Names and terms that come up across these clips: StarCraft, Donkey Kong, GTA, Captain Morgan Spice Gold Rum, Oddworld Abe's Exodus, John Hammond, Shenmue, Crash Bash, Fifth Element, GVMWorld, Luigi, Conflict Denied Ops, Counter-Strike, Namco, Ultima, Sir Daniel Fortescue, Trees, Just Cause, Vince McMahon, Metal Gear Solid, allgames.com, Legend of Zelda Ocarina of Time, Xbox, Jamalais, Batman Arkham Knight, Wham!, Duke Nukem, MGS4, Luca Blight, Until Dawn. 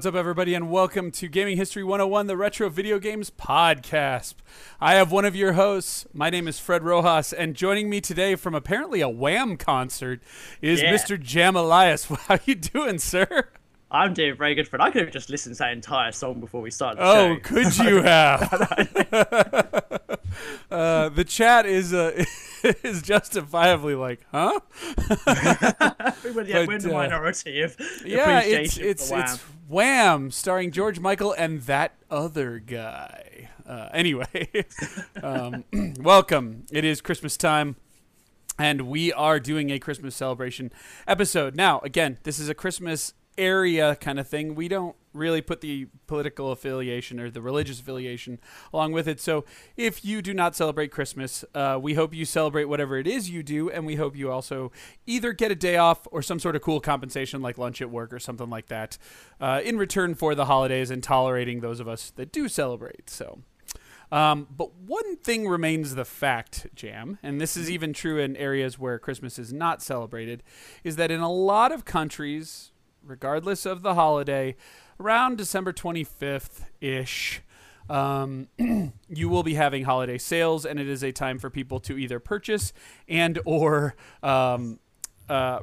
What's up, everybody, and welcome to Gaming History 101, the Retro Video Games Podcast. I have one of your hosts. My name is Fred Rojas, and joining me today from apparently a Wham! Concert is Mr. Jamalais. How you doing, sir? I'm doing very good, Fred. I could have just listened to that entire song before we started the show. Oh, could you have? The chat is justifiably like, huh? We're in the minority of appreciation for Wham! It's Wham! Starring George Michael and that other guy. Anyway, welcome. It is Christmas time. And we are doing a Christmas celebration episode. Now, again, this is a Christmas area kind of thing. We don't really put the political affiliation or the religious affiliation along with it. So if you do not celebrate Christmas, we hope you celebrate whatever it is you do, and we hope you also either get a day off or some sort of cool compensation like lunch at work or something like that in return for the holidays and tolerating those of us that do celebrate. So but one thing remains the fact, Jam, and this is even true in areas where Christmas is not celebrated, is that in a lot of countries, regardless of the holiday, around December 25th-ish, you will be having holiday sales, and it is a time for people to either purchase and or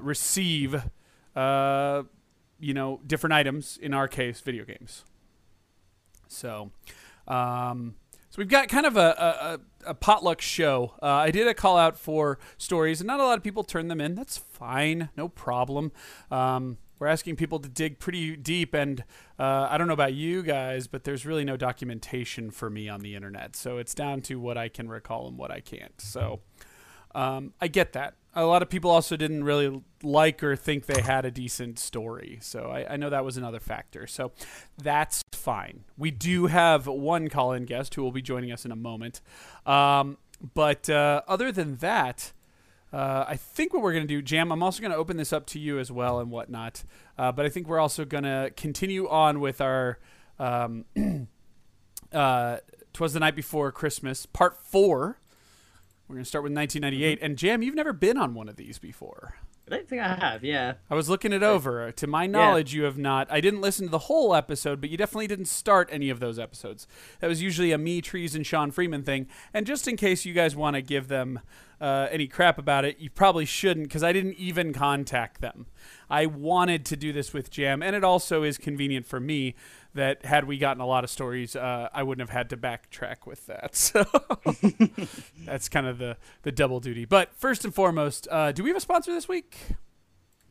receive, different items, in our case, video games. So we've got kind of a potluck show. I did a call out for stories, and not a lot of people turn them in. That's fine. No problem. We're asking people to dig pretty deep, and I don't know about you guys, but there's really no documentation for me on the internet, so it's down to what I can recall and what I can't. So I get that. A lot of people also didn't really like or think they had a decent story, so I know that was another factor. So that's fine. We do have one call-in guest who will be joining us in a moment, but other than that, I think what we're going to do, Jam, I'm also going to open this up to you as well and whatnot. But I think we're also going to continue on with our 'Twas the Night Before Christmas, Part 4. We're going to start with 1998. And, Jam, you've never been on one of these before. I don't think I have, yeah. I was looking it over. To my knowledge, you have not. I didn't listen to the whole episode, but you definitely didn't start any of those episodes. That was usually a me, Trees, and Sean Freeman thing. And just in case you guys want to give them any crap about it, you probably shouldn't, because I didn't even contact them. I wanted to do this with Jam, and it also is convenient for me that had we gotten a lot of stories, I wouldn't have had to backtrack with that. So that's kind of the double duty. But first and foremost, do we have a sponsor this week?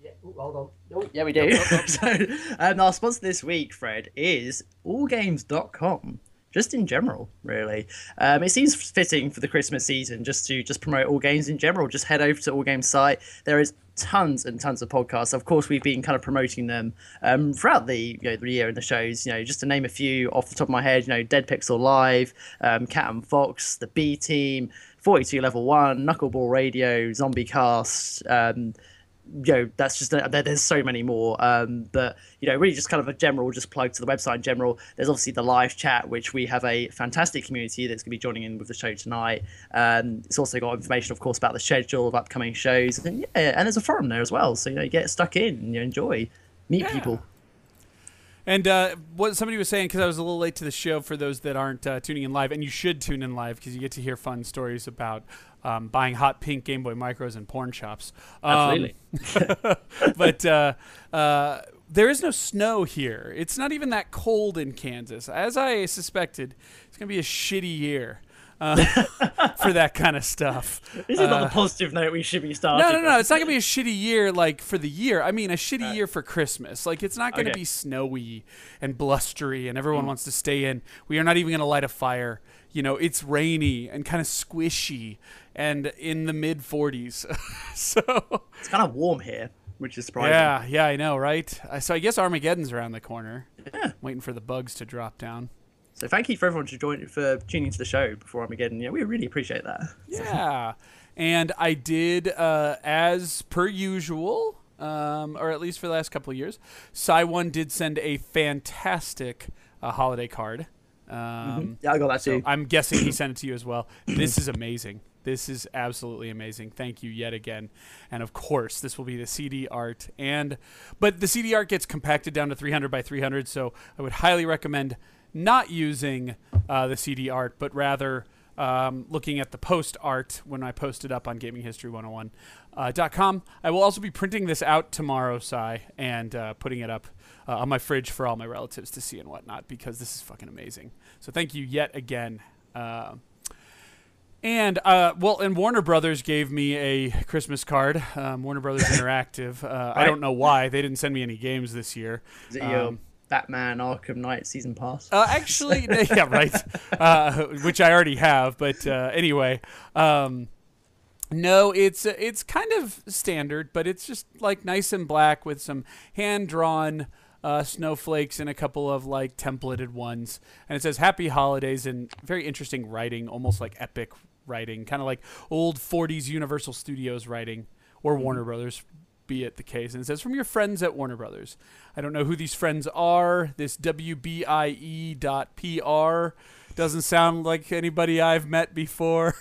Yeah, ooh, hold on. Nope. Yeah, we do. So our sponsor this week, Fred, is allgames.com. Just in general, really. It seems fitting for the Christmas season just to promote all games in general. Just head over to All Games site. There is tons and tons of podcasts. Of course, we've been kind of promoting them throughout the year in the shows. Just to name a few off the top of my head, Dead Pixel Live, Cat and Fox, The B Team, 42 Level 1, Knuckleball Radio, Zombie Cast. That's just there's so many more, but really just kind of a general plug to the website in general. There's obviously the live chat, which we have a fantastic community that's gonna be joining in with the show tonight. It's also got information, of course, about the schedule of upcoming shows, and and there's a forum there as well, so get stuck in and enjoy, meet people. And what somebody was saying, because I was a little late to the show, for those that aren't tuning in live, and you should tune in live because you get to hear fun stories about buying hot pink Game Boy Micros in porn shops. Absolutely. But there is no snow here. It's not even that cold in Kansas. As I suspected, it's going to be a shitty year for that kind of stuff. This is not the positive note we should be starting. No. It's not going to be a shitty year, like, for the year. I mean, a shitty year for Christmas. Like, it's not going to be snowy and blustery and everyone wants to stay in. We are not even going to light a fire. It's rainy and kind of squishy and in the mid-40s. So it's kind of warm here, which is surprising. Yeah, I know, right? So I guess Armageddon's around the corner. Yeah. Waiting for the bugs to drop down. So thank you for everyone for tuning into the show before Armageddon. Yeah, we really appreciate that. Yeah, and I did, as per usual, or at least for the last couple of years, SieOne did send a fantastic holiday card. Yeah, I got that too. I'm guessing he sent it to you as well. This is amazing. This is absolutely amazing. Thank you yet again. And of course, this will be the CD art. But the CD art gets compacted down to 300 by 300, so I would highly recommend not using the CD art, but rather looking at the post art when I post it up on GamingHistory101.com. I will also be printing this out tomorrow, and putting it up on my fridge for all my relatives to see and whatnot, because this is fucking amazing. So thank you yet again. And Warner Brothers gave me a Christmas card. Warner Brothers Interactive. I don't know why. They didn't send me any games this year. Is it your Batman Arkham Knight season pass? Actually, yeah, right. Which I already have. But anyway, no, it's kind of standard, but it's just like nice and black with some hand-drawn snowflakes and a couple of like templated ones, and it says happy holidays in very interesting writing, almost like epic writing, kind of like old 40s Universal Studios writing, or Warner Brothers, be it the case. And it says, from your friends at Warner Brothers. I don't know who these friends are. This WBIE.PR doesn't sound like anybody I've met before.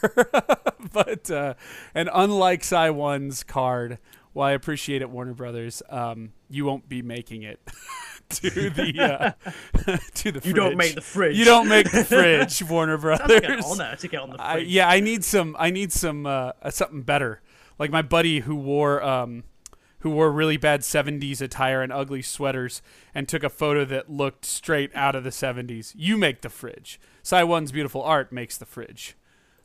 But and unlike SieOne's card, well, I appreciate it, Warner Brothers. You won't be making it to the to the fridge. You don't make the fridge. You don't make the fridge, Warner Brothers. Sounds like an honor to get on the fridge. Yeah, I need some something better. Like my buddy who wore really bad 70s attire and ugly sweaters and took a photo that looked straight out of the 70s. You make the fridge. SieOne's beautiful art makes the fridge.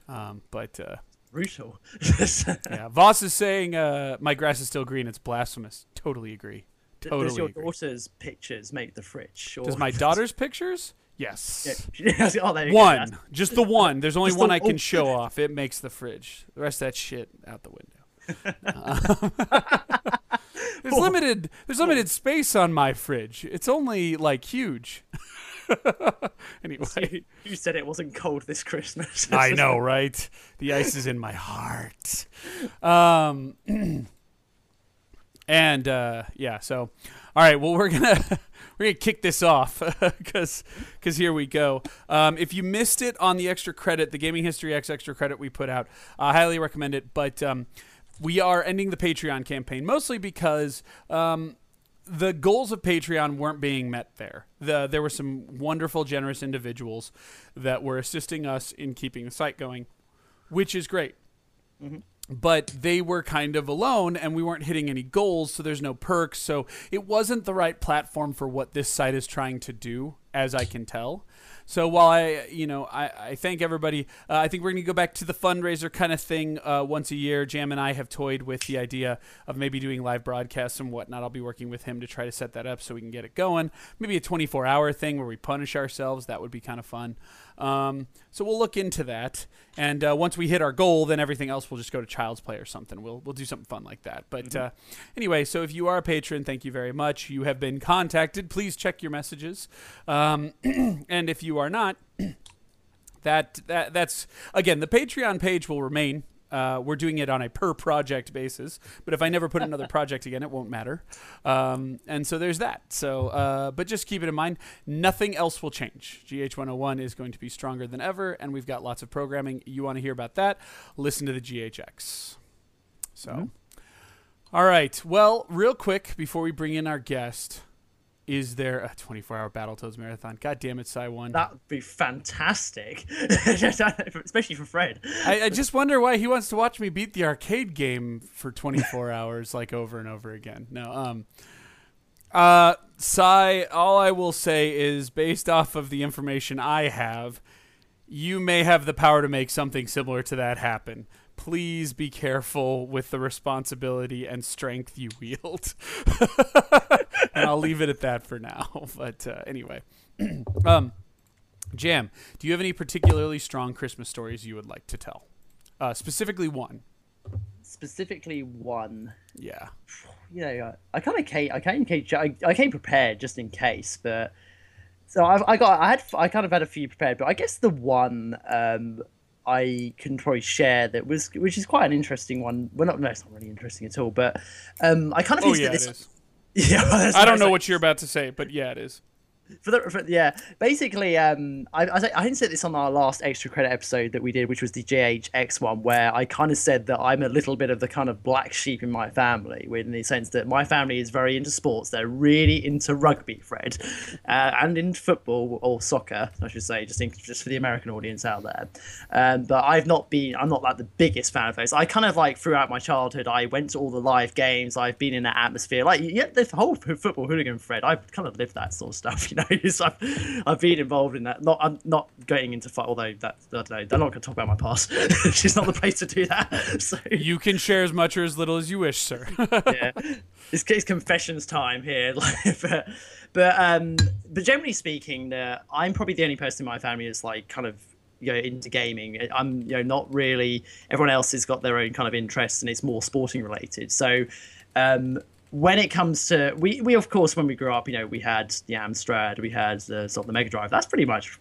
Brutal. Yeah, Voss is saying my grass is still green. It's blasphemous. Totally agree. Does your daughter's pictures make the fridge? Does my daughter's pictures? Yes. Yeah. Oh, there you go. Just the one. There's only one I can show off. It makes the fridge. The rest of that shit out the window. There's limited space on my fridge. It's only like huge. Anyway, you said it wasn't cold this Christmas. I know, right? The ice is in my heart. So all right, well, we're gonna kick this off because here we go. If you missed it on the extra credit, the Gaming History X extra credit we put out, I highly recommend it. But we are ending the Patreon campaign mostly because the goals of Patreon weren't being met there. There were some wonderful, generous individuals that were assisting us in keeping the site going, which is great. Mm-hmm. But they were kind of alone, and we weren't hitting any goals, so there's no perks. So it wasn't the right platform for what this site is trying to do, as I can tell. So while I thank everybody, I think we're going to go back to the fundraiser kind of thing once a year. Jam and I have toyed with the idea of maybe doing live broadcasts and whatnot. I'll be working with him to try to set that up so we can get it going. Maybe a 24-hour thing where we punish ourselves. That would be kind of fun. So we'll look into that. And once we hit our goal, then everything else will just go to Child's Play or something. We'll do something fun like that. But anyway, so if you are a patron, thank you very much. You have been contacted. Please check your messages. And if you are not, that's again, the Patreon page will remain. We're doing it on a per project basis, but if I never put another project again, it won't matter. And so there's that. So but just keep it in mind, nothing else will change. GH101 is going to be stronger than ever, and we've got lots of programming. You want to hear about that, listen to the GHX. So All right, well, real quick before we bring in our guest, is there a 24-hour Battletoads marathon? God damn it, SieOne. That would be fantastic, especially for Fred. I just wonder why he wants to watch me beat the arcade game for 24 hours, like over and over again. No, Sai, all I will say is, based off of the information I have, you may have the power to make something similar to that happen. Please be careful with the responsibility and strength you wield. And I'll leave it at that for now. But anyway, Jam, do you have any particularly strong Christmas stories you would like to tell? Specifically one. Yeah. Yeah. I came prepared just in case, but so I kind of had a few prepared, but I guess the one I can probably share which is quite an interesting one. Well, no, it's not really interesting at all, but I kind of used it this. Yeah, I don't know what you're about to say, but yeah, it is. Basically, I hinted this on our last extra credit episode that we did, which was the JHX one, where I kind of said that I'm a little bit of the kind of black sheep in my family, in the sense that my family is very into sports. They're really into rugby, Fred, and into football, or soccer, I should say, just for the American audience out there. But I'm not like the biggest fan of those. I kind of like throughout my childhood, I went to all the live games. I've been in that atmosphere. Like, the whole football hooligan, Fred, I've kind of lived that sort of stuff, you know. So I've been involved in that. I'm not getting into fight, although I don't know, I'm not going to talk about my past. She's not the place to do that. So you can share as much or as little as you wish, sir. Yeah, it's confessions time here. But generally speaking, I'm probably the only person in my family that's like kind of, you know, into gaming. I'm, you know, not really. Everyone else has got their own kind of interests, and it's more sporting related. So when it comes to, we of course, when we grew up, you know, we had the Amstrad, we had the sort of the Mega Drive. That's pretty much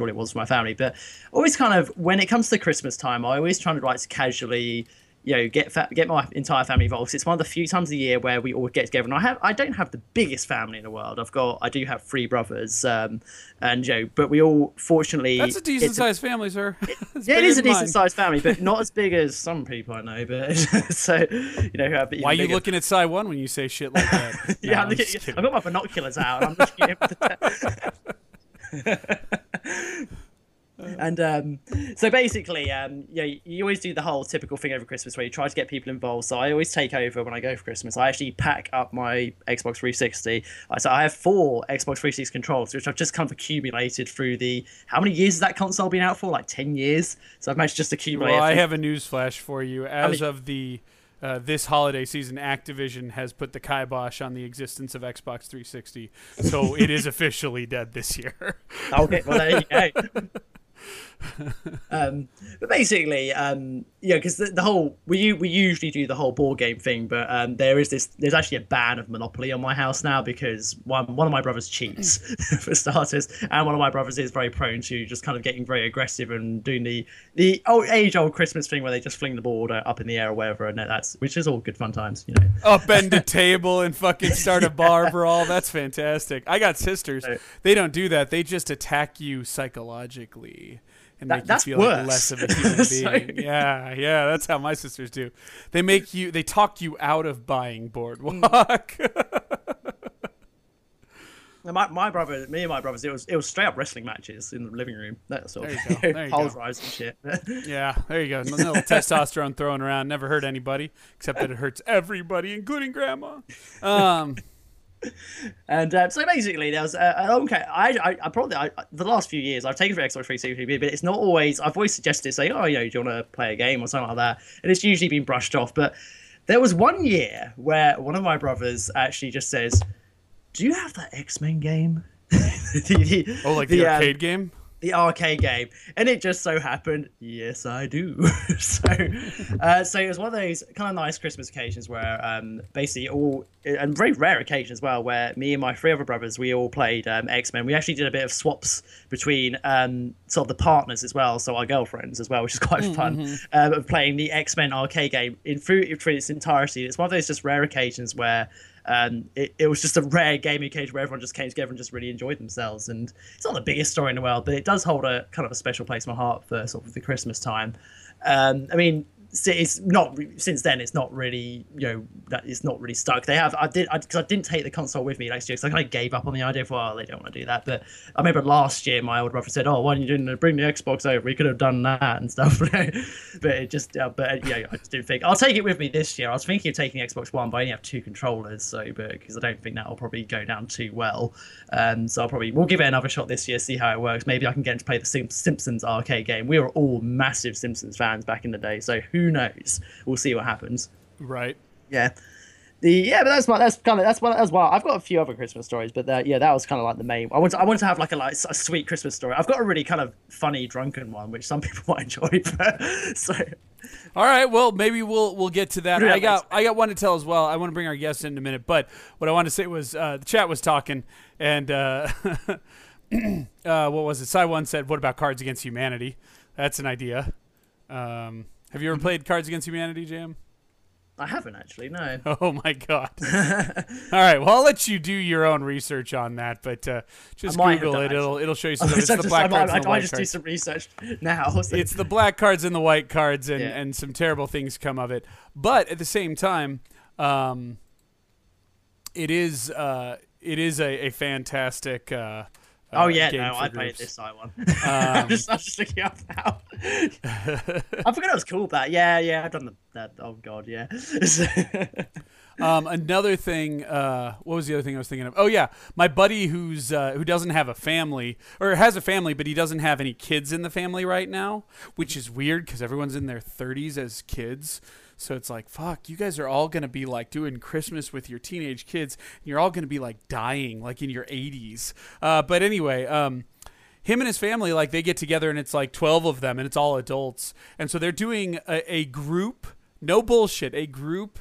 all it was for my family. But always kind of, when it comes to Christmas time, I always try to casually, you know, get my entire family involved. So it's one of the few times a year where we all get together. And I don't have the biggest family in the world. I do have three brothers, and you know, but we all, fortunately, that's a decent sized family, sir. Yeah, it is a decent sized family, but not as big as some people I know. But so, you know, why are you looking at SieOne when you say shit like that? Yeah, I've got my binoculars out. And I'm looking at the and so basically, yeah, you always do the whole typical thing over Christmas where you try to get people involved. So I always take over when I go for Christmas. I actually pack up my Xbox 360. So I have 4 Xbox 360 controllers, which I've just kind of accumulated through the, how many years has that console been out for? Like 10 years. So I've managed to just accumulate. Well, I have a news flash for you. As of the this holiday season, Activision has put the kibosh on the existence of Xbox 360. So it is officially dead this year. Okay, well, there you go. But basically, yeah, because the whole we usually do the whole board game thing, but there's actually a ban of Monopoly on my house now because one of my brothers cheats for starters, and one of my brothers is very prone to just kind of getting very aggressive and doing the age old Christmas thing where they just fling the board up in the air or wherever, and which is all good fun times, you know. Upend a table and fucking start a bar brawl. That's fantastic. I got sisters. They don't do that. They just attack you psychologically. And make you feel like less of a human being. Yeah, that's how my sisters do. They make you, they talk you out of buying Boardwalk. Me and my brothers, it was straight up wrestling matches in the living room. That sort of pole drives and shit. Yeah, there you go. No testosterone throwing around. Never hurt anybody, except that it hurts everybody, including grandma. And so basically, there was okay. I probably the last few years I've taken for Xbox 360, but it's not always. I've always suggested saying, oh, you know, do you want to play a game or something like that, and it's usually been brushed off. But there was one year where one of my brothers actually just says, "Do you have that X-Men game?" the arcade game. The arcade game, and it just so happened, yes, I do. So it was one of those kind of nice Christmas occasions where basically all, and very rare occasion as well, where me and my 3 other brothers, we all played X-Men. We actually did a bit of swaps between sort of the partners as well, so our girlfriends as well, which is quite fun, of playing the X-Men arcade game through its entirety. It's one of those just rare occasions where it was just a rare gaming occasion where everyone just came together and just really enjoyed themselves. And it's not the biggest story in the world, but it does hold a kind of a special place in my heart for sort of the Christmas time. I mean, it's not, since then it's not really, you know, that it's not really stuck. They have, because I didn't take the console with me last year, because I kind of gave up on the idea of, well, they don't want to do that. But I remember last year my older brother said, oh, why didn't you bring the Xbox over? We could have done that and stuff. But it just, yeah, I just didn't think I'll take it with me this year. I was thinking of taking the Xbox One, but I only have 2 controllers, so because I don't think that'll probably go down too well. So we'll give it another shot this year, see how it works. Maybe I can get him to play the Simpsons arcade game. We were all massive Simpsons fans back in the day, so who knows? We'll see what happens. Right. Yeah. But that's I've got a few other Christmas stories, but that was kind of like the main. I want to have like a sweet Christmas story. I've got a really kind of funny drunken one, which some people might enjoy. So. All right. Well, maybe we'll get to that. I got one to tell as well. I want to bring our guest in a minute, but what I wanted to say was the chat was talking and what was it? SieOne said, "What about Cards Against Humanity? That's an idea." Have you ever played Cards Against Humanity, Jam? I haven't actually, no. Oh my god! All right, well I'll let you do your own research on that, but just Google it. It'll show you some. It's the black cards and the white cards. I just do some research now. So. It's the black cards and the white cards, and and some terrible things come of it. But at the same time, it is a fantastic. Oh yeah, no, I played this SieOne. I'm just looking up now. I forgot it was called that. Yeah, I've done that. Oh god, yeah. Another thing. What was the other thing I was thinking of? Oh yeah, my buddy who's who doesn't have a family, or has a family but he doesn't have any kids in the family right now, which is weird because everyone's in their 30s as kids. So it's like, fuck, you guys are all going to be like doing Christmas with your teenage kids. And you're all going to be like dying like in your 80s. But anyway, him and his family, like they get together and it's like 12 of them and it's all adults. And so they're doing a group, no bullshit, a group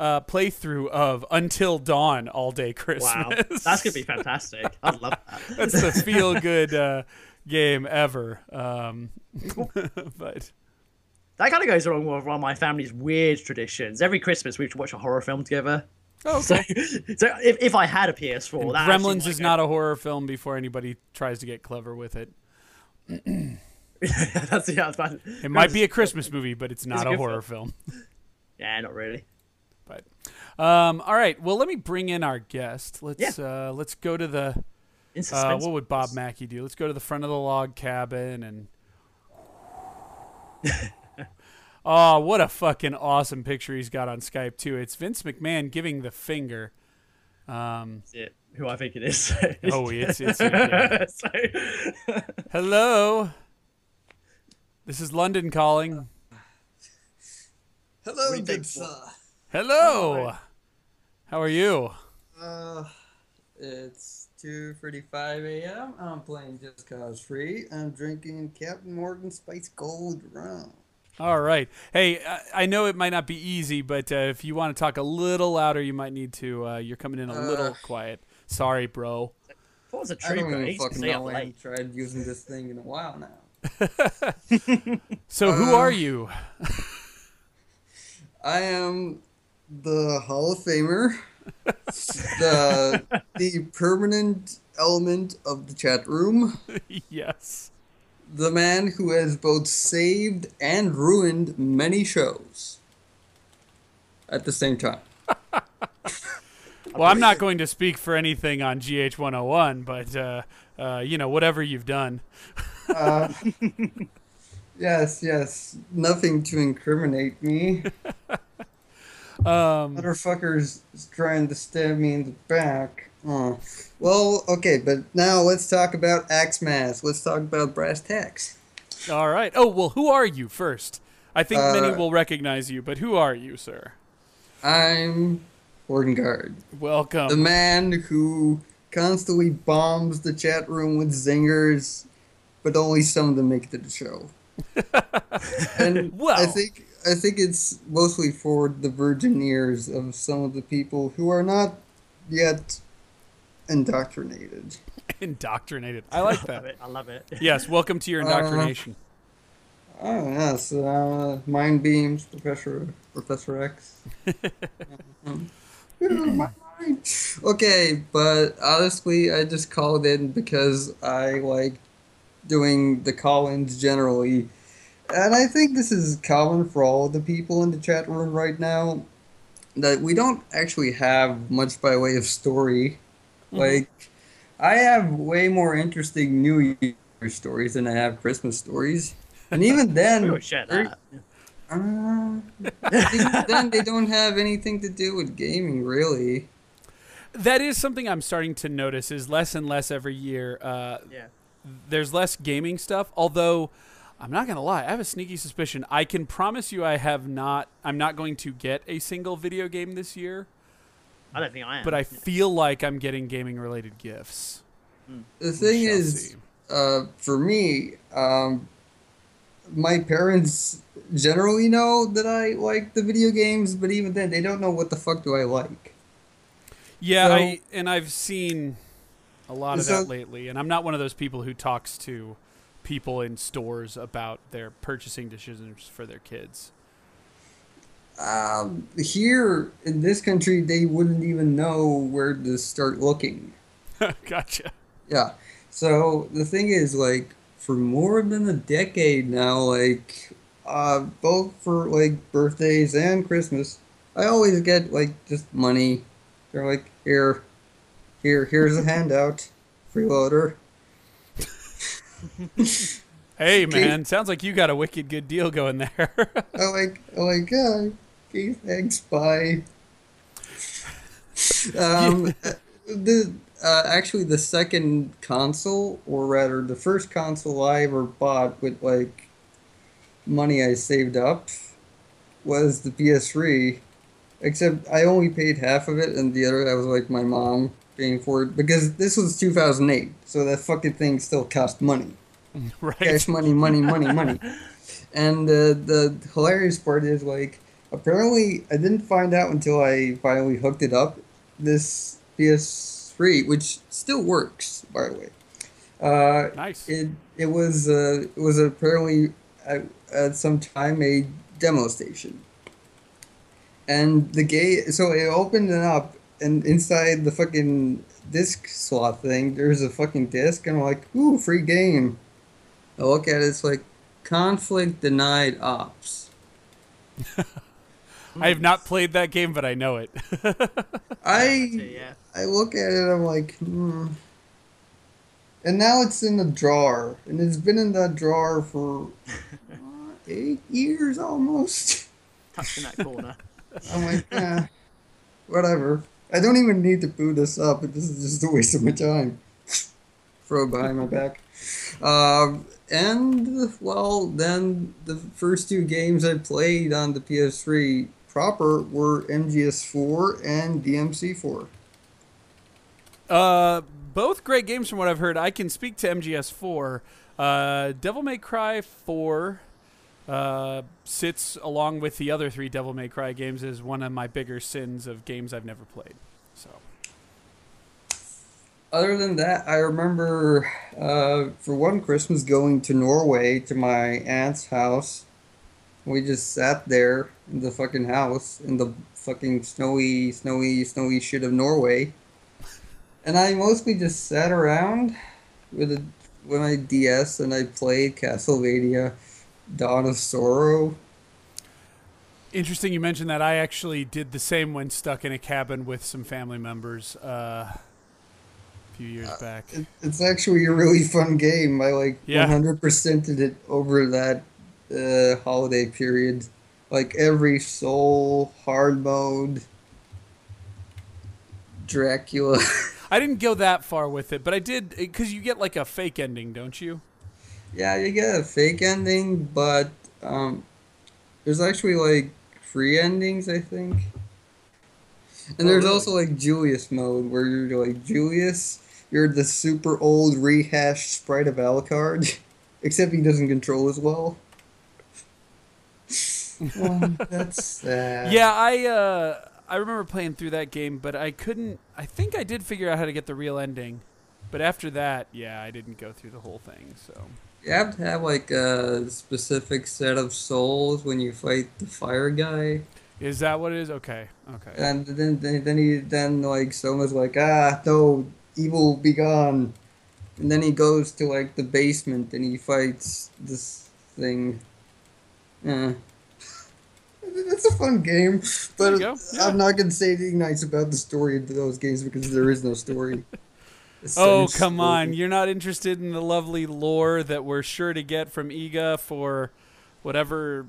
playthrough of Until Dawn all day Christmas. Wow, that's going to be fantastic. I love that. That's the feel good game ever. But... that kind of goes along with one of my family's weird traditions. Every Christmas, we have to watch a horror film together. Oh, okay. So if I had a PS4... and that Gremlins is not a horror film before anybody tries to get clever with it. It might be a Christmas movie, but it's not a horror film. Yeah, not really. But all right, well, let me bring in our guest. Let's go to the... what would Bob Mackey do? Let's go to the front of the log cabin and... Oh, what a fucking awesome picture he's got on Skype, too. It's Vince McMahon giving the finger. That's it. Who I think it is. Oh, it's yeah. Hello. This is London calling. Hello, big sir. Hello. Right. How are you? It's 2:35 a.m. I'm playing Just Cause Free. I'm drinking Captain Morgan Spice Gold Rum. All right. Hey, I know it might not be easy, but if you want to talk a little louder, you might need to. You're coming in a little quiet. Sorry, bro. What was a tree? I don't even fucking know. I ain't tried using this thing in a while now. So who are you? I am the Hall of Famer, the permanent element of the chat room. Yes. The man who has both saved and ruined many shows at the same time. Well, I'm not going to speak for anything on GH101, but, you know, whatever you've done. Yes. Nothing to incriminate me. Motherfuckers trying to stab me in the back. Oh. Well, okay, but now let's talk about Axe Mass. Let's talk about brass tacks. All right. Oh, well, who are you first? I think many will recognize you, but who are you, sir? I'm Fortengard. Welcome. The man who constantly bombs the chat room with zingers, but only some of them make it to the show. And well. I think it's mostly for the virgin ears of some of the people who are not yet indoctrinated. Indoctrinated. I like that. I love it. Yes, welcome to your indoctrination. Mind beams, Professor X. Okay, but honestly, I just called in because I like doing the call-ins generally. And I think this is common for all the people in the chat room right now, that we don't actually have much by way of story. Like, I have way more interesting New Year stories than I have Christmas stories. And even then, they don't have anything to do with gaming, really. That is something I'm starting to notice is less and less every year. There's less gaming stuff, although... I'm not going to lie. I have a sneaky suspicion. I can promise you I'm not going to get a single video game this year. I don't think I am. But I feel like I'm getting gaming-related gifts. The thing is, for me, my parents generally know that I like the video games, but even then, they don't know what the fuck do I like. Yeah, so, and I've seen a lot of that lately, and I'm not one of those people who talks to... people in stores about their purchasing decisions for their kids. Here in this country, they wouldn't even know where to start looking. Gotcha. Yeah. So the thing is, like, for more than a decade now, like, both for like birthdays and Christmas, I always get like just money. They're like, here's a handout, freeloader. Hey man, sounds like you got a wicked good deal going there. I'm like, yeah, okay, thanks, bye. Actually, the second console, or rather, the first console I ever bought with like money I saved up was the PS3. Except I only paid half of it, and the other that was like my mom paying for it, because this was 2008, so that fucking thing still cost money. Right. Cash money, money. And the hilarious part is, like, apparently I didn't find out until I finally hooked it up. This PS3, which still works, by the way. Nice. It was apparently at some time a demo station. And the gate, so it opened it up, and inside the fucking disc slot thing, there's a fucking disc, and I'm like, ooh, free game. I look at it, it's like, Conflict Denied Ops. I have not played that game, but I know it. I look at it, I'm like, And now it's in the drawer, and it's been in that drawer for 8 years almost. Tucked in that corner. I'm like, eh, whatever. I don't even need to boot this up, but this is just a waste of my time. Throw it behind my back. And, well, then the first two games I played on the PS3 proper were MGS4 and DMC4. Both great games from what I've heard. I can speak to MGS4. Devil May Cry 4 sits along with the other three Devil May Cry games as one of my bigger sins of games I've never played. So, other than that, I remember for one Christmas going to Norway to my aunt's house. We just sat there in the fucking house in the fucking snowy shit of Norway. And I mostly just sat around with my DS, and I played Castlevania Dawn of Sorrow. Interesting you mentioned that. I actually did the same when stuck in a cabin with some family members. Few years back. It's actually a really fun game. I 100%ed it over that holiday period. Like every soul, hard mode, Dracula. I didn't go that far with it, but I did, because you get like a fake ending, don't you? Yeah, you get a fake ending, but there's actually like free endings, I think. And there's also like Julius mode, where you're like Julius, you're the super old rehashed sprite of Alucard, except he doesn't control as well. That's sad. Yeah, I remember playing through that game, but I couldn't. I think I did figure out how to get the real ending, but after that, yeah, I didn't go through the whole thing. So you have to have like a specific set of souls when you fight the fire guy. Is that what it is? Okay. And then like Soma's like, no, evil be gone, and then he goes to like the basement and he fights this thing. Yeah, it's a fun game, but yeah. I'm not gonna say anything nice about the story of those games because there is no story. Oh come on! You're not interested in the lovely lore that we're sure to get from EGA for whatever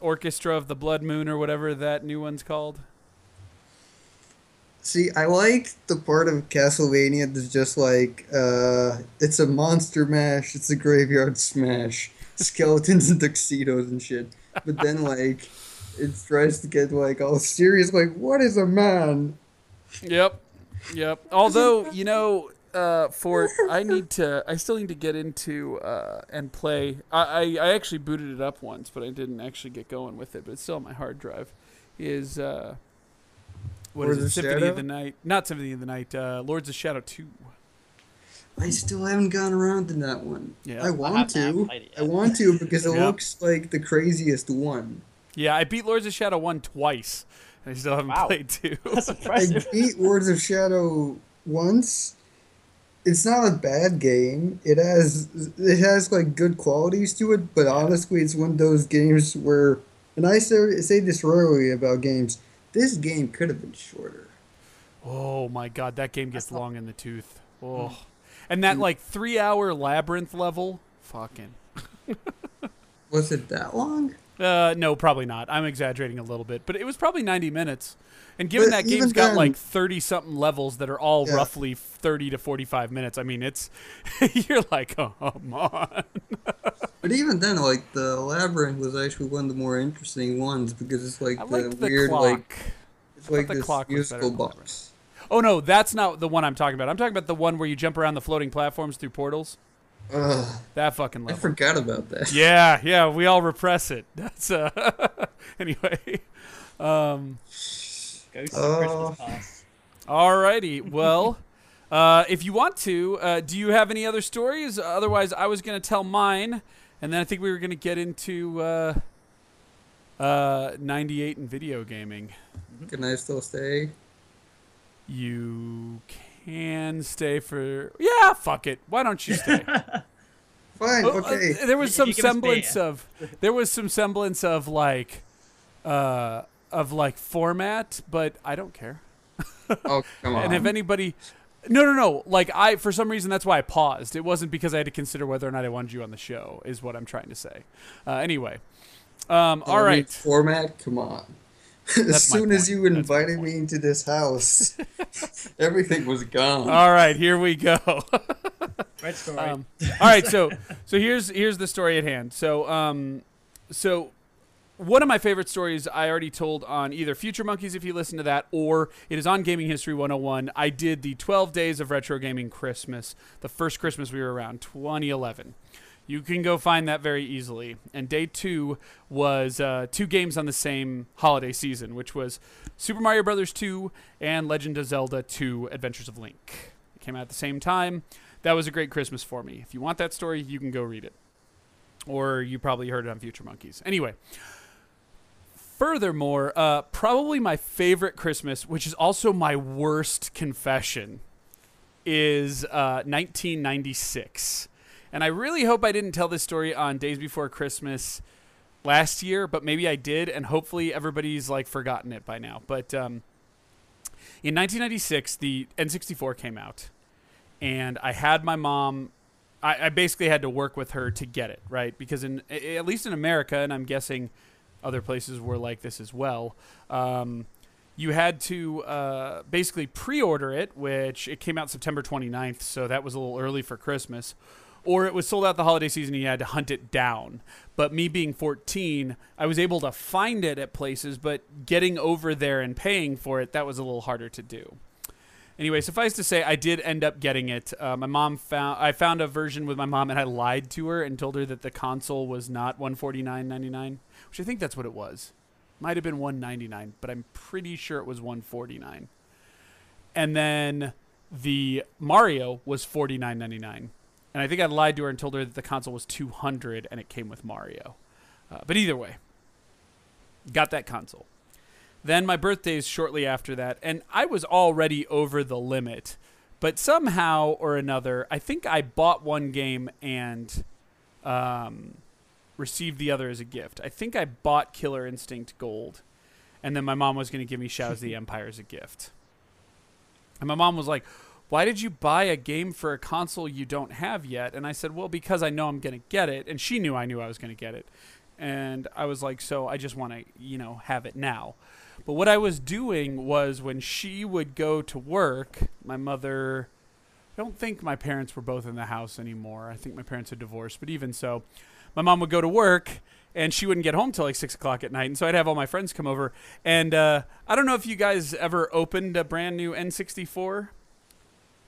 Orchestra of the Blood Moon or whatever that new one's called? See, I like the part of Castlevania that's just like, it's a monster mash, it's a graveyard smash, skeletons and tuxedos and shit. But then, like, it tries to get, like, all serious, like, what is a man? Yep. Although, you know, I still need to get into and play. I actually booted it up once, but I didn't actually get going with it. But it's still on my hard drive. Is Symphony of the Night? Not Symphony of the Night. Lords of Shadow 2. I still haven't gone around in that one. Yeah, I want to. I want to because it looks like the craziest one. Yeah, I beat Lords of Shadow 1 twice. I still haven't played 2. That's impressive. I beat Lords of Shadow once. It's not a bad game. It has like good qualities to it, but honestly, it's one of those games where, and I say this rarely about games, this game could have been shorter. Oh my god, that game gets long in the tooth. Oh, and that like 3-hour labyrinth level, fucking. Was it that long? No, probably not. I'm exaggerating a little bit, but it was probably 90 minutes. And given that game's got like 30-something levels that are all roughly 30 to 45 minutes, I mean, it's you're like, oh, come on. But even then, like, the labyrinth was actually one of the more interesting ones because it's like the weird, like, it's like this musical box. Oh, no, that's not the one I'm talking about. I'm talking about the one where you jump around the floating platforms through portals. That fucking level. I forgot about that. Yeah, we all repress it. That's anyway. Go see Christmas past. Alrighty. Well, if you want to, do you have any other stories? Otherwise, I was going to tell mine, and then I think we were going to get into 98 and video gaming. Can I still stay? You can stay for... Yeah, fuck it. Why don't you stay? Fine, okay. There was some semblance of like format, but I don't care. Oh, come on. And if anybody... No. Like, for some reason, that's why I paused. It wasn't because I had to consider whether or not I wanted you on the show, is what I'm trying to say. Anyway. All right. Format? Come on. As soon as you invited me into this house, everything was gone. All right, here we go. Right story. All right, so here's the story at hand. So one of my favorite stories I already told on either Future Monkeys, if you listen to that, or it is on Gaming History 101. I did the 12 Days of Retro Gaming Christmas, the first Christmas we were around, 2011. You can go find that very easily. And day 2 was 2 games on the same holiday season, which was Super Mario Bros. 2 and Legend of Zelda 2 Adventures of Link. It came out at the same time. That was a great Christmas for me. If you want that story, you can go read it. Or you probably heard it on Future Monkeys. Anyway, furthermore, probably my favorite Christmas, which is also my worst confession, is 1996. And I really hope I didn't tell this story on Days Before Christmas last year, but maybe I did, and hopefully everybody's like forgotten it by now. But in 1996, the N64 came out, and I had my mom. I basically had to work with her to get it, right? Because at least in America, and I'm guessing other places were like this as well. You had to basically pre-order it, which it came out September 29th, so that was a little early for Christmas. Or it was sold out the holiday season and you had to hunt it down. But me being 14, I was able to find it at places, but getting over there and paying for it, that was a little harder to do. Anyway, suffice to say, I did end up getting it. I found a version with my mom, and I lied to her and told her that the console was not $149.99, which I think that's what it was. Might have been $199, but I'm pretty sure it was $149. And then the Mario was $49.99. And I think I lied to her and told her that the console was $200 and it came with Mario. But either way, got that console. Then my birthday is shortly after that, and I was already over the limit. But somehow or another, I think I bought one game and received the other as a gift. I think I bought Killer Instinct Gold, and then my mom was going to give me Shadows of the Empire as a gift. And my mom was like, why did you buy a game for a console you don't have yet? And I said, well, because I know I'm going to get it. And she knew I was going to get it. And I was like, so I just want to, have it now. But what I was doing was when she would go to work, my mother, I don't think my parents were both in the house anymore. I think my parents had divorced. But even so, my mom would go to work and she wouldn't get home till like 6:00 at night. And so I'd have all my friends come over. And I don't know if you guys ever opened a brand new N64.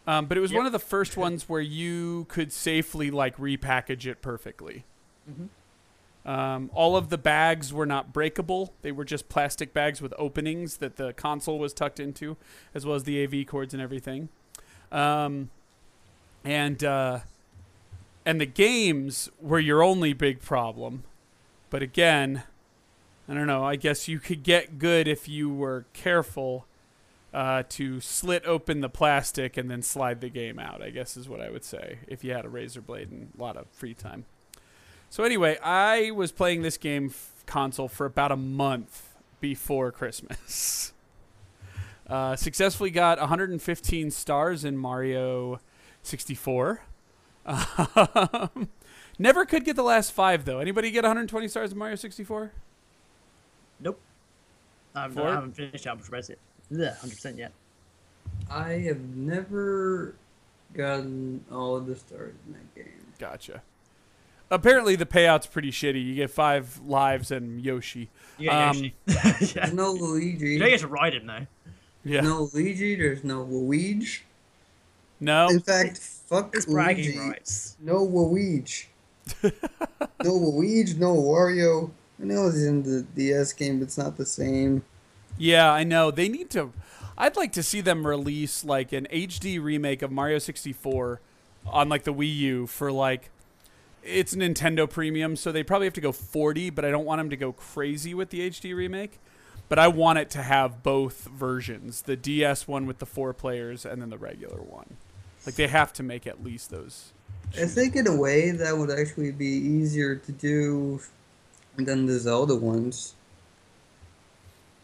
But it was one of the first ones where you could safely, like, repackage it perfectly. Mm-hmm. All of the bags were not breakable. They were just plastic bags with openings that the console was tucked into, as well as the AV cords and everything. And the games were your only big problem. But again, I don't know, I guess you could get good if you were careful to slit open the plastic and then slide the game out, I guess is what I would say, if you had a razor blade and a lot of free time. So anyway, I was playing this game console for about a month before Christmas. Successfully got 115 stars in Mario 64. Never could get the last 5, though. Anybody get 120 stars in Mario 64? Nope. No, I haven't finished it. I haven't pressed it. 100% yet. I have never gotten all of the stars in that game. Gotcha. Apparently, the payout's pretty shitty. You get 5 lives and Yoshi. Yeah, Yoshi. Yeah. No Luigi. You don't get to ride him, though. Yeah. No Luigi. There's no Luigi. No. In fact, fuck Luigi. Bragging rights. No Luigi. No Luigi, no Wario. I know it's in the DS game, but it's not the same. Yeah, I know. They need to... I'd like to see them release, like, an HD remake of Mario 64 on, like, the Wii U for, like... It's Nintendo Premium, so they probably have to go 40, but I don't want them to go crazy with the HD remake. But I want it to have both versions. The DS one with the 4 players and then the regular one. Like, they have to make at least those. I think in a way that would actually be easier to do than the Zelda ones.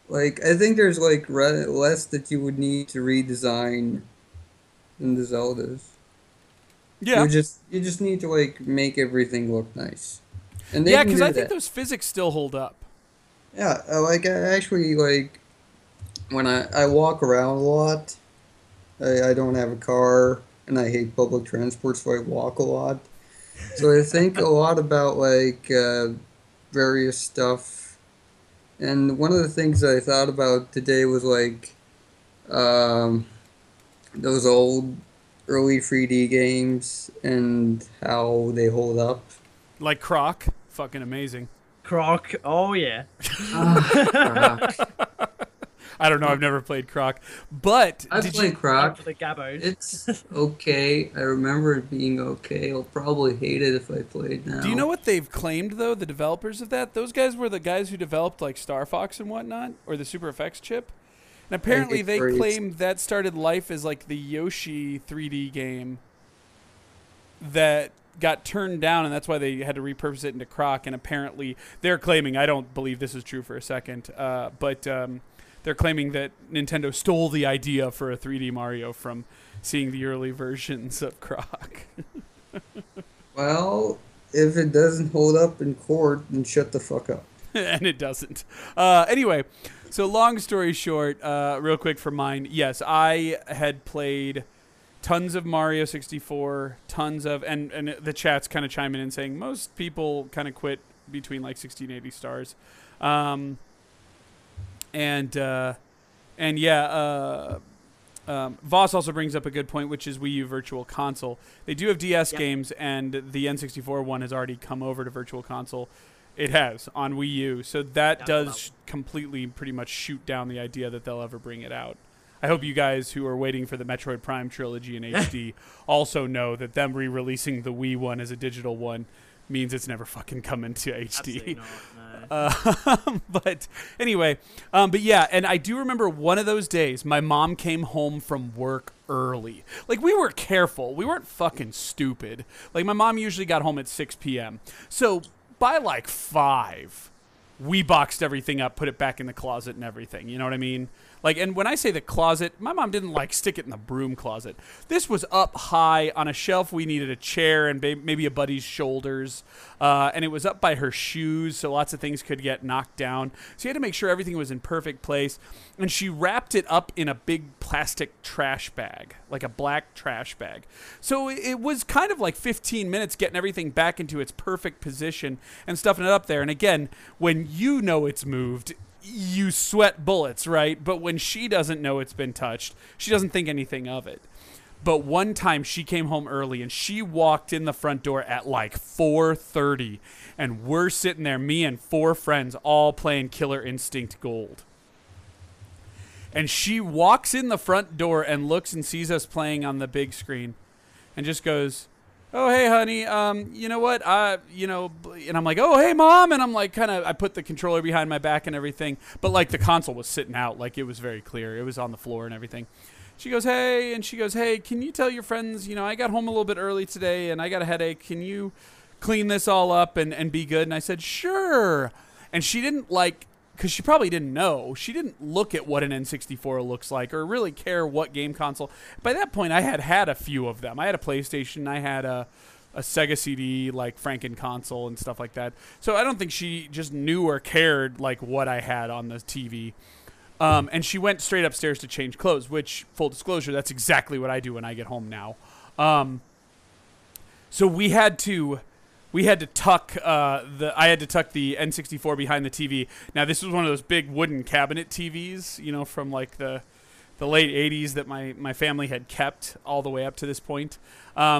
Like, I think there's, like, less that you would need to redesign than the Zeldas. Yeah. You just need to, like, make everything look nice. And yeah, because I think those physics still hold up. Yeah, like, I actually, like, when I walk around a lot, I don't have a car, and I hate public transport, so I walk a lot. So I think a lot about, like, various stuff. And one of the things that I thought about today was, like, those old... early 3D games and how they hold up. Like Croc. Fucking amazing. Croc. Oh, yeah. Croc. I don't know. I've never played Croc. But I've played Croc. For the Gabbos. It's okay. I remember it being okay. I'll probably hate it if I played now. Do you know what they've claimed, though, the developers of that? Those guys were the guys who developed, like, Star Fox and whatnot, or the Super FX chip. And apparently they claimed that started life as like the Yoshi 3D game that got turned down, and that's why they had to repurpose it into Croc. And apparently they're claiming, I don't believe this is true for a second, but they're claiming that Nintendo stole the idea for a 3D Mario from seeing the early versions of Croc. Well, if it doesn't hold up in court, then shut the fuck up. And it doesn't. Anyway, so long story short, real quick for mine, yes, I had played tons of Mario 64, tons of, and the chat's kind of chiming in saying most people kind of quit between like 60 and 80 stars. Voss also brings up a good point, which is Wii U Virtual Console. They do have DS games, and the N64 one has already come over to Virtual Console. It has, on Wii U. So that does completely pretty much shoot down the idea that they'll ever bring it out. I hope you guys who are waiting for the Metroid Prime trilogy in HD also know that them re-releasing the Wii one as a digital one means it's never fucking coming to HD. Not, no. But anyway, but yeah, and I do remember one of those days, my mom came home from work early. Like, we were careful. We weren't fucking stupid. Like, my mom usually got home at 6 p.m. So... by like 5, we boxed everything up, put it back in the closet and everything. You know what I mean? Like, and when I say the closet, my mom didn't like stick it in the broom closet. This was up high on a shelf. We needed a chair and maybe a buddy's shoulders. And it was up by her shoes, so lots of things could get knocked down. So you had to make sure everything was in perfect place. And she wrapped it up in a big plastic trash bag, like a black trash bag. So it was kind of like 15 minutes getting everything back into its perfect position and stuffing it up there. And again, when you know it's moved... you sweat bullets, right? But when she doesn't know it's been touched, she doesn't think anything of it. But one time she came home early and she walked in the front door at like 4:30, and we're sitting there, me and 4 friends, all playing Killer Instinct Gold. And she walks in the front door and looks and sees us playing on the big screen and just goes, oh, hey, honey, you know what? And I'm like, oh, hey, mom. And I'm like, I put the controller behind my back and everything. But like the console was sitting out. Like it was very clear. It was on the floor and everything. She goes, hey. And she goes, hey, can you tell your friends, you know, I got home a little bit early today and I got a headache. Can you clean this all up and be good? And I said, sure. And she didn't like, because she probably didn't know. She didn't look at what an N64 looks like or really care what game console. By that point, I had a few of them. I had a PlayStation. I had a Sega CD, like Franken console and stuff like that. So I don't think she just knew or cared like what I had on the TV. And she went straight upstairs to change clothes, which, full disclosure, that's exactly what I do when I get home now. So we had to tuck I had to tuck the N64 behind the TV. Now this was one of those big wooden cabinet TVs, you know, from like the late 80s that my family had kept all the way up to this point. So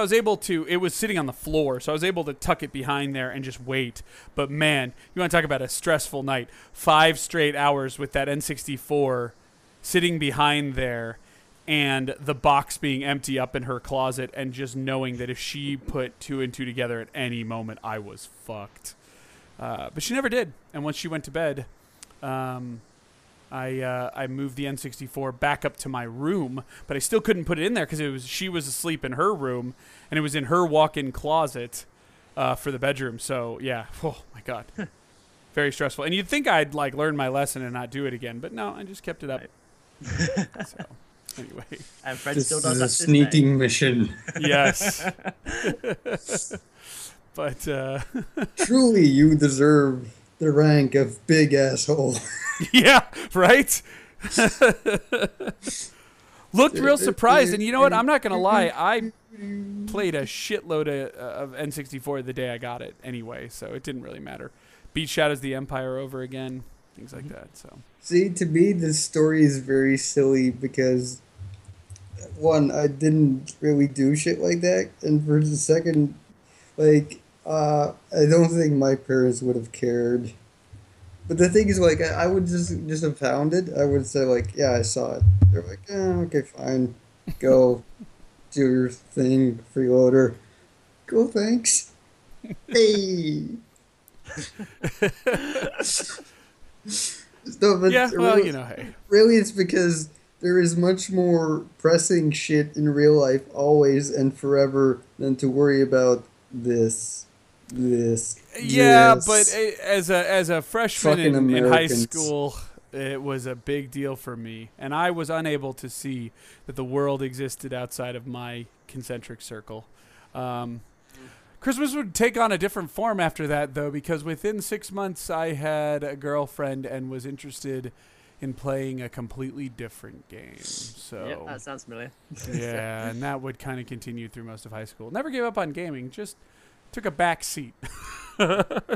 I was able to, it was sitting on the floor, so I was able to tuck it behind there and just wait. But man, you want to talk about a stressful night. 5 straight hours with that N64 sitting behind there and the box being empty up in her closet, and just knowing that if she put 2 and 2 together at any moment, I was fucked. But she never did. And once she went to bed, I moved the N64 back up to my room, but I still couldn't put it in there because she was asleep in her room, and it was in her walk-in closet for the bedroom. So yeah, oh my god, very stressful. And you'd think I'd like learn my lesson and not do it again, but no, I just kept it up. So. Anyway, and Fred still does a sneaking mission. Yes. But truly, you deserve the rank of big asshole. Yeah, right. Looked real surprised, and you know what? I'm not gonna lie. I played a shitload of N64 the day I got it, anyway, so it didn't really matter. Beat Shadows of the Empire over again. Things like that. So, see, to me, this story is very silly because, one, I didn't really do shit like that, and for the second, like, I don't think my parents would have cared. But the thing is, like, I would just have found it. I would say, like, yeah, I saw it. They're like, oh, okay, fine, go, do your thing, freeloader. Cool, thanks. Hey. No, but yeah, well, really, you know, hey. Really, it's because there is much more pressing shit in real life always and forever than to worry about this. Yeah, this. But as a freshman in high school, it was a big deal for me. And I was unable to see that the world existed outside of my concentric circle. Christmas would take on a different form after that, though, because within 6 months I had a girlfriend and was interested in playing a completely different game. So yeah, that sounds familiar. Yeah, and that would kind of continue through most of high school. Never gave up on gaming, just took a back seat.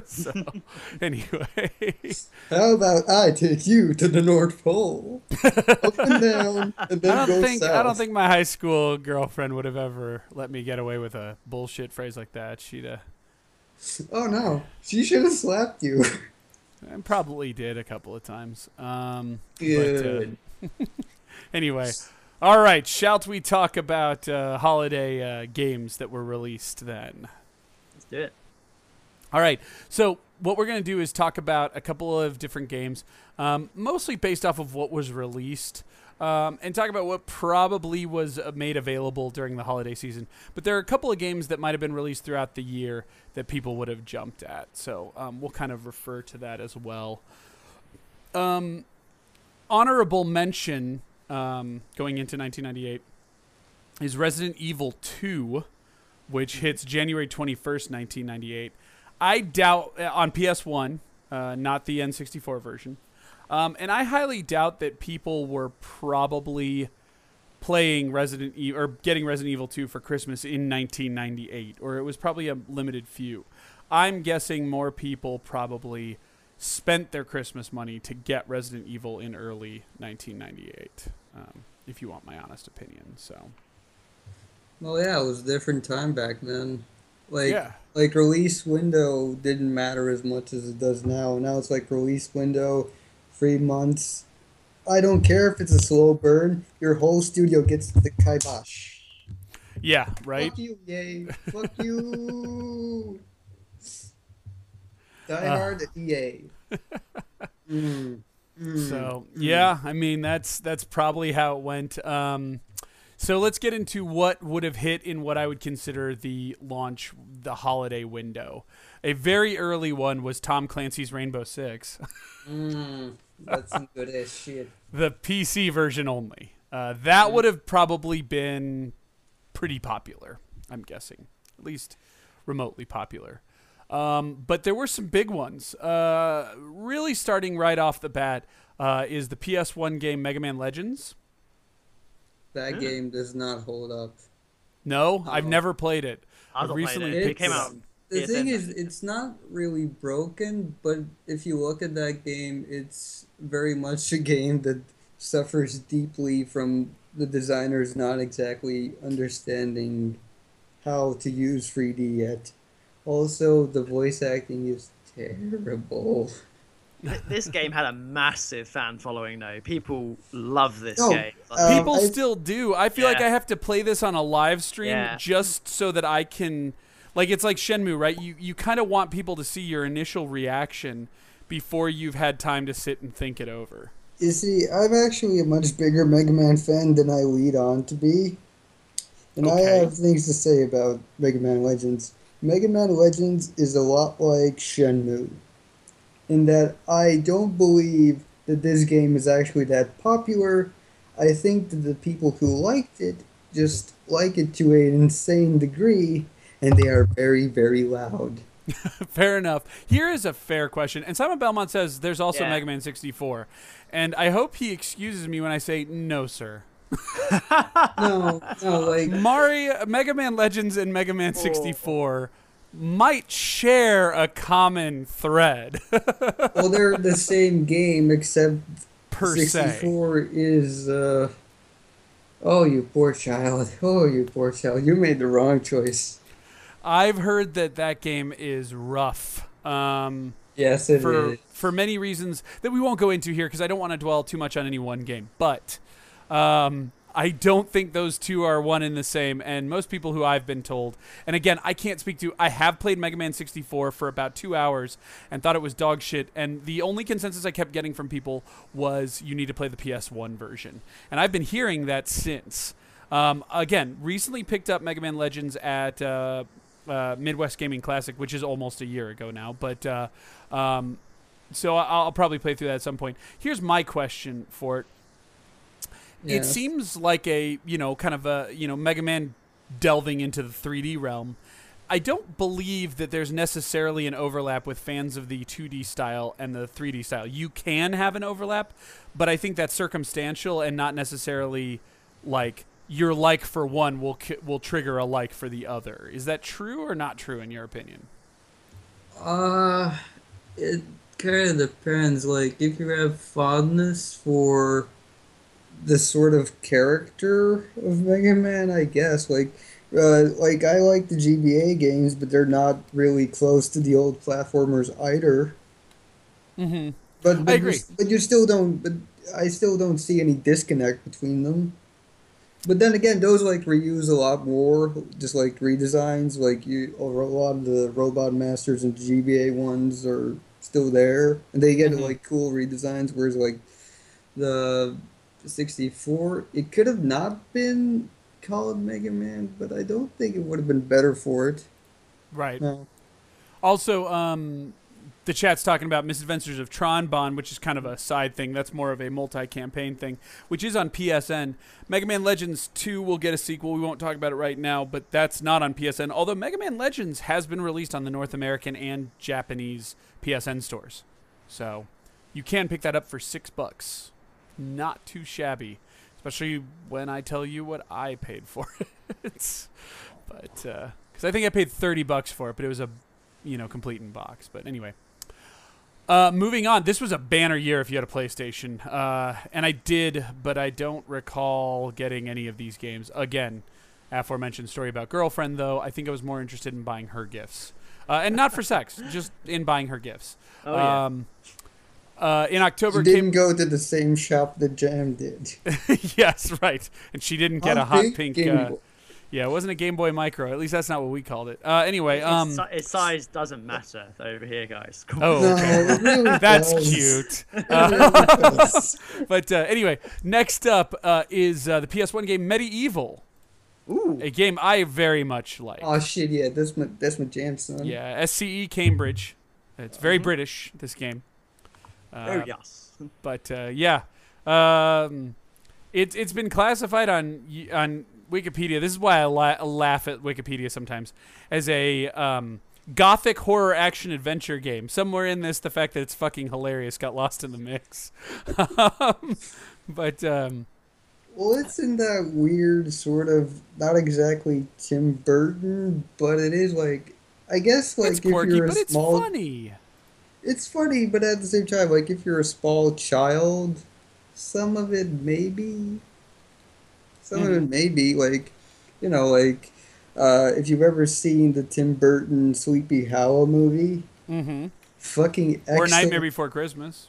So, anyway. How about I take you to the North Pole? Up and down, and then go south. I don't think my high school girlfriend would have ever let me get away with a bullshit phrase like that. Oh, no. She should have slapped you. I probably did a couple of times. Good. But, anyway. All right. Shall we talk about holiday games that were released then? Let's do it. All right, so what we're going to do is talk about a couple of different games, mostly based off of what was released, and talk about what probably was made available during the holiday season. But there are a couple of games that might have been released throughout the year that people would have jumped at, so we'll kind of refer to that as well. Honorable mention going into 1998 is Resident Evil 2, which hits January 21st, 1998. I doubt on PS1, not the N64 version. And I highly doubt that people were probably playing Resident Evil or getting Resident Evil 2 for Christmas in 1998, or it was probably a limited few. I'm guessing more people probably spent their Christmas money to get Resident Evil in early 1998, if you want my honest opinion. So. Well, yeah, it was a different time back then. Like, yeah. Like release window didn't matter as much as it does now. Now it's like release window, 3 months. I don't care if it's a slow burn. Your whole studio gets the kibosh. Yeah, right? Fuck you, yay. Fuck you. Die Hard at EA. So, yeah, I mean, that's probably how it went. So let's get into what would have hit in what I would consider the launch, the holiday window. A very early one was Tom Clancy's Rainbow Six. That's some good ass shit. The PC version only. That would have probably been pretty popular, I'm guessing. At least remotely popular. But there were some big ones. Really starting right off the bat is the PS1 game Mega Man Legends. That game does not hold up. No, I've never played it. I've recently played it. It came out. The thing is, it's not really broken, but if you look at that game, it's very much a game that suffers deeply from the designers not exactly understanding how to use 3D yet. Also, the voice acting is terrible. This game had a massive fan following, though. People love this game. Like, people still do. I feel like I have to play this on a live stream just so that I can... Like, it's like Shenmue, right? You kind of want people to see your initial reaction before you've had time to sit and think it over. You see, I'm actually a much bigger Mega Man fan than I lead on to be. And I have things to say about Mega Man Legends. Mega Man Legends is a lot like Shenmue, in that I don't believe that this game is actually that popular. I think that the people who liked it just like it to an insane degree, and they are very, very loud. Fair enough. Here is a fair question. And Simon Belmont says there's also Mega Man 64. And I hope he excuses me when I say no, sir. no, like Mega Man Legends and Mega Man 64 might share a common thread. Well, they're the same game, except per 64 se. Is... Oh, you poor child. Oh, you poor child. You made the wrong choice. I've heard that game is rough. Yes, it is. For many reasons that we won't go into here because I don't want to dwell too much on any one game. But I don't think those two are one and the same. And most people who I've been told, and again, I can't speak to, I have played Mega Man 64 for about 2 hours and thought it was dog shit. And the only consensus I kept getting from people was you need to play the PS1 version. And I've been hearing that since. Again, recently picked up Mega Man Legends at... Midwest Gaming Classic, which is almost a year ago now, but so I'll probably play through that at some point. Here's my question for it. It seems like a kind of a Mega Man delving into the 3D realm. I don't believe that there's necessarily an overlap with fans of the 2D style and the 3D style. You can have an overlap, but I think that's circumstantial and not necessarily like your like for one will trigger a like for the other. Is that true or not true in your opinion? It kind of depends. Like, if you have fondness for the sort of character of Mega Man, I guess. Like I like the GBA games, but they're not really close to the old platformers either. Mm-hmm. But I agree. I still don't see any disconnect between them. But then again, those like reuse a lot more, just like redesigns. Like a lot of the Robot Masters and GBA ones are still there, and they get like cool redesigns. Whereas like the 64, it could have not been called Mega Man, but I don't think it would have been better for it. Right. No. Also, the chat's talking about Misadventures of Tron Bond, which is kind of a side thing. That's more of a multi-campaign thing, which is on PSN. Mega Man Legends 2 will get a sequel. We won't talk about it right now, but that's not on PSN, although Mega Man Legends has been released on the North American and Japanese PSN stores. So you can pick that up for $6. Not too shabby, especially when I tell you what I paid for it. But because I think I paid $30 for it, but it was a complete in box. But anyway. Moving on, this was a banner year if you had a PlayStation, and I did, but I don't recall getting any of these games. Again, aforementioned story about girlfriend, though, I think I was more interested in buying her gifts. And not for sex, just in buying her gifts. Oh, yeah. In October... She didn't go to the same shop that Jam did. Yes, right. And she didn't get a hot pink... Yeah, it wasn't a Game Boy Micro. At least that's not what we called it. Anyway, its size doesn't matter over here, guys. Come on. No, it really that's does. Cute. But anyway, next up is the PS1 game Medieval. Ooh. A game I very much like. Oh shit, yeah, that's my jam, son. Yeah, SCE Cambridge. It's very British, this game. Oh yes. But yeah, it's been classified on Wikipedia. This is why I laugh at Wikipedia sometimes as a gothic horror action adventure game. Somewhere in this, the fact that it's fucking hilarious got lost in the mix. Well, it's in that weird sort of not exactly Tim Burton, but it is like I guess like it's quirky, if you're a but small, it's funny. It's funny, but at the same time, like if you're a small child, some of it maybe. Some of it may be, like, you know, like, if you've ever seen the Tim Burton Sleepy Hollow movie. Mm-hmm. Fucking excellent. Or Nightmare Before Christmas.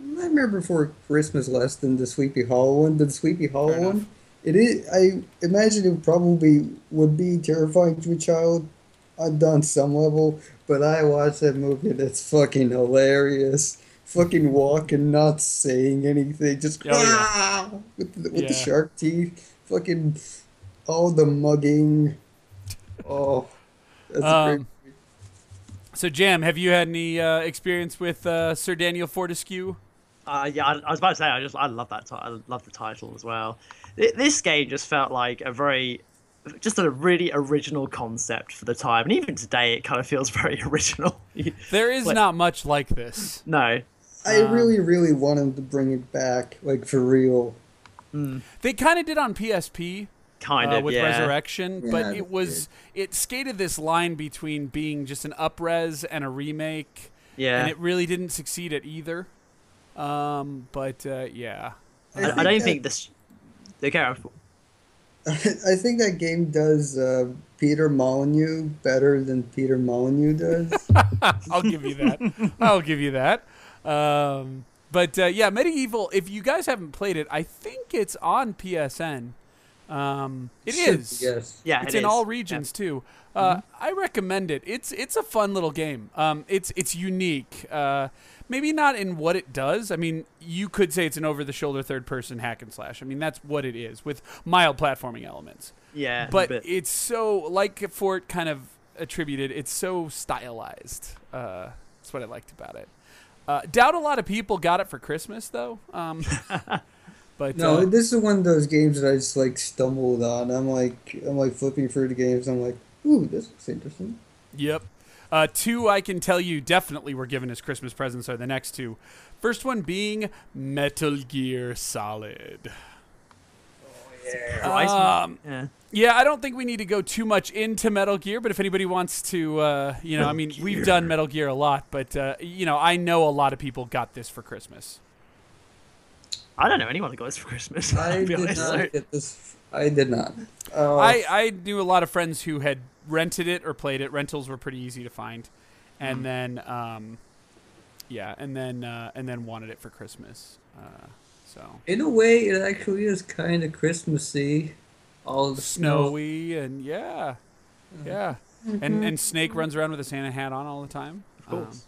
Nightmare Before Christmas less than the Sleepy Hollow one. But the Sleepy Hollow one, it is, I imagine it probably would be terrifying to a child on some level. But I watched that movie and it's fucking hilarious. Fucking walking, not saying anything, just with the shark teeth. Fucking all the mugging. Oh, that's great. So, Jam, have you had any experience with Sir Daniel Fortescue? Yeah, I was about to say I love that. I love the title as well. This game just felt like a really original concept for the time, and even today it kind of feels very original. There is not much like this. No. I really, really want them to bring it back, like, for real. Mm. They kind of did on PSP. Kind of, with Resurrection, but it was... It skated this line between being just an up-res and a remake, and it really didn't succeed at either. Yeah. I don't think this... They're careful. I think that game does Peter Molyneux better than Peter Molyneux does. I'll give you that. I'll give you that. Yeah, Medieval, if you guys haven't played it, I think it's on PSN. It is. Yes. Yeah, it's in all regions, too. I recommend it. It's a fun little game. It's unique. Maybe not in what it does. I mean, you could say it's an over-the-shoulder third-person hack and slash. I mean, that's what it is with mild platforming elements. Yeah. But it's so, like Fort kind of attributed, it's so stylized. That's what I liked about it. Doubt a lot of people got it for Christmas, though. But, no, this is one of those games that I just like stumbled on. I'm like flipping through the games. I'm like, ooh, this looks interesting. Yep. Two I can tell you definitely were given as Christmas presents are the next two. First one being Metal Gear Solid. Yeah, I don't think we need to go too much into Metal Gear, but if anybody wants to, I mean, we've done Metal Gear a lot, but I know a lot of people got this for Christmas. I don't know anyone who got this for Christmas. I did not get this. I did not. I knew a lot of friends who had rented it or played it. Rentals were pretty easy to find, and then, and then wanted it for Christmas. So in a way, it actually is kind of Christmassy. All the snowy and and Snake runs around with a Santa hat on all the time. Of course,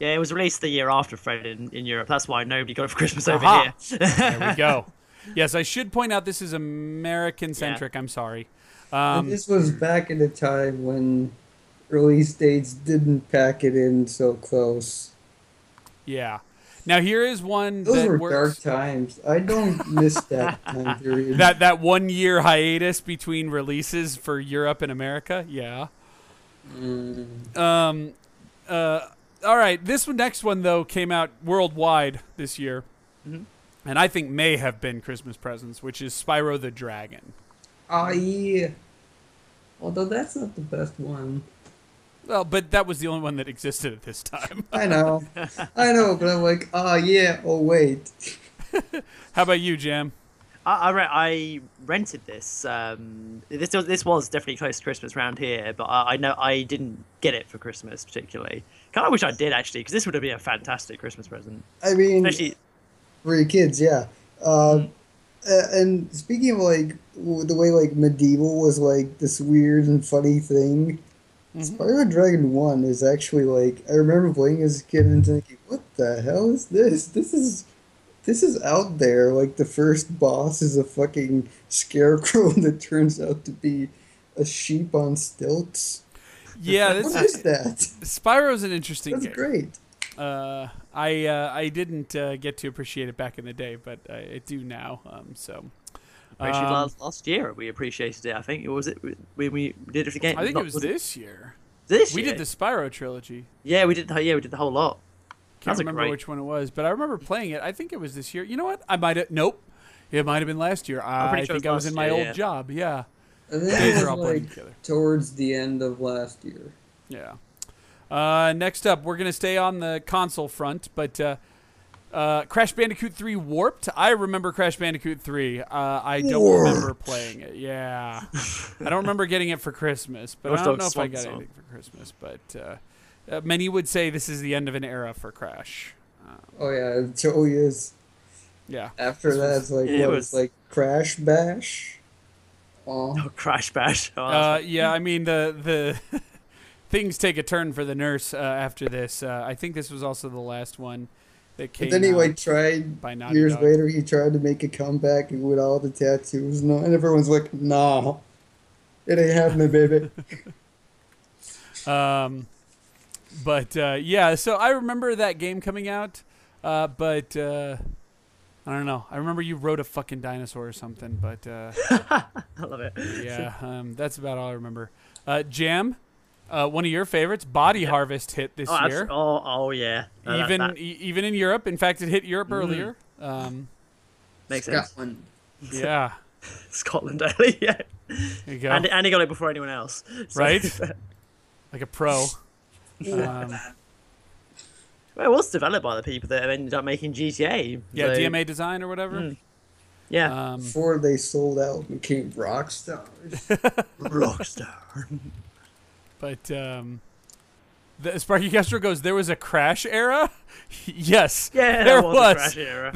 yeah, it was released the year after, Fred, in Europe. That's why nobody got it for Christmas over here. There we go. Yes, I should point out this is American-centric. Yeah. I'm sorry. This was back in the time when release dates didn't pack it in so close. Yeah. Now, here is one that works. Those were dark times. I don't miss that time period. That one-year hiatus between releases for Europe and America? Yeah. Mm. All right, this next one, though, came out worldwide this year, and I think may have been Christmas presents, which is Spyro the Dragon. Oh, yeah. Although that's not the best one. Well, but that was the only one that existed at this time. I know, but I'm like, oh, yeah, oh, wait. How about you, Jam? I rented this. This was definitely close to Christmas round here, but I know I didn't get it for Christmas particularly. Kind of wish I did, actually, because this would have been a fantastic Christmas present. I mean, especially for your kids, yeah. And speaking of, like, the way like medieval was like this weird and funny thing. Mm-hmm. Spyro Dragon 1 is actually like, I remember playing as a kid and thinking, what the hell is this? This is out there. Like, the first boss is a fucking scarecrow that turns out to be a sheep on stilts. Yeah, that's, what is that? Spyro's an interesting game. That's great. I didn't get to appreciate it back in the day, but I do now. Actually, last year we appreciated it. I think it was it when we did it again. I think it was this year. This year we did the Spyro trilogy. Yeah, we did. Yeah, we did the whole lot. Can't remember which one it was, but I remember playing it. I think it was this year. You know what? I might have. Nope, it might have been last year. I think I was in my old job. Yeah. I think it was like towards the end of last year. Yeah. Next up, we're going to stay on the console front, but Crash Bandicoot 3 Warped. I remember Crash Bandicoot 3. I don't remember playing it. Yeah. I don't remember getting it for Christmas, but I don't know if I got anything for Christmas. But many would say this is the end of an era for Crash. Oh, yeah. It totally is. Yeah. After that, it's like, like Crash Bash. Oh, Crash Bash. Oh, yeah, I mean, the things take a turn for the nurse after this. I think this was also the last one that came out. But then he, like, tried, years later, he tried to make a comeback with all the tattoos. No, and everyone's like, nah, it ain't happening, baby. Yeah, so I remember that game coming out, I don't know. I remember you rode a fucking dinosaur or something, but... I love it. Yeah, that's about all I remember. Jam, one of your favorites, Body Harvest hit this year. Oh, yeah. Even in Europe. In fact, it hit Europe earlier. Makes Scotland. Sense. Yeah. Scotland only, yeah. There you go. And he got it before anyone else. So. Right? Like a pro. Well, it was developed by the people that ended up making GTA. Yeah, so. DMA Design or whatever. Mm. Yeah. Before they sold out and became Rockstar. Rockstar. But Sparky Castro goes, there was a Crash era? Yes. Yeah, there was a Crash era.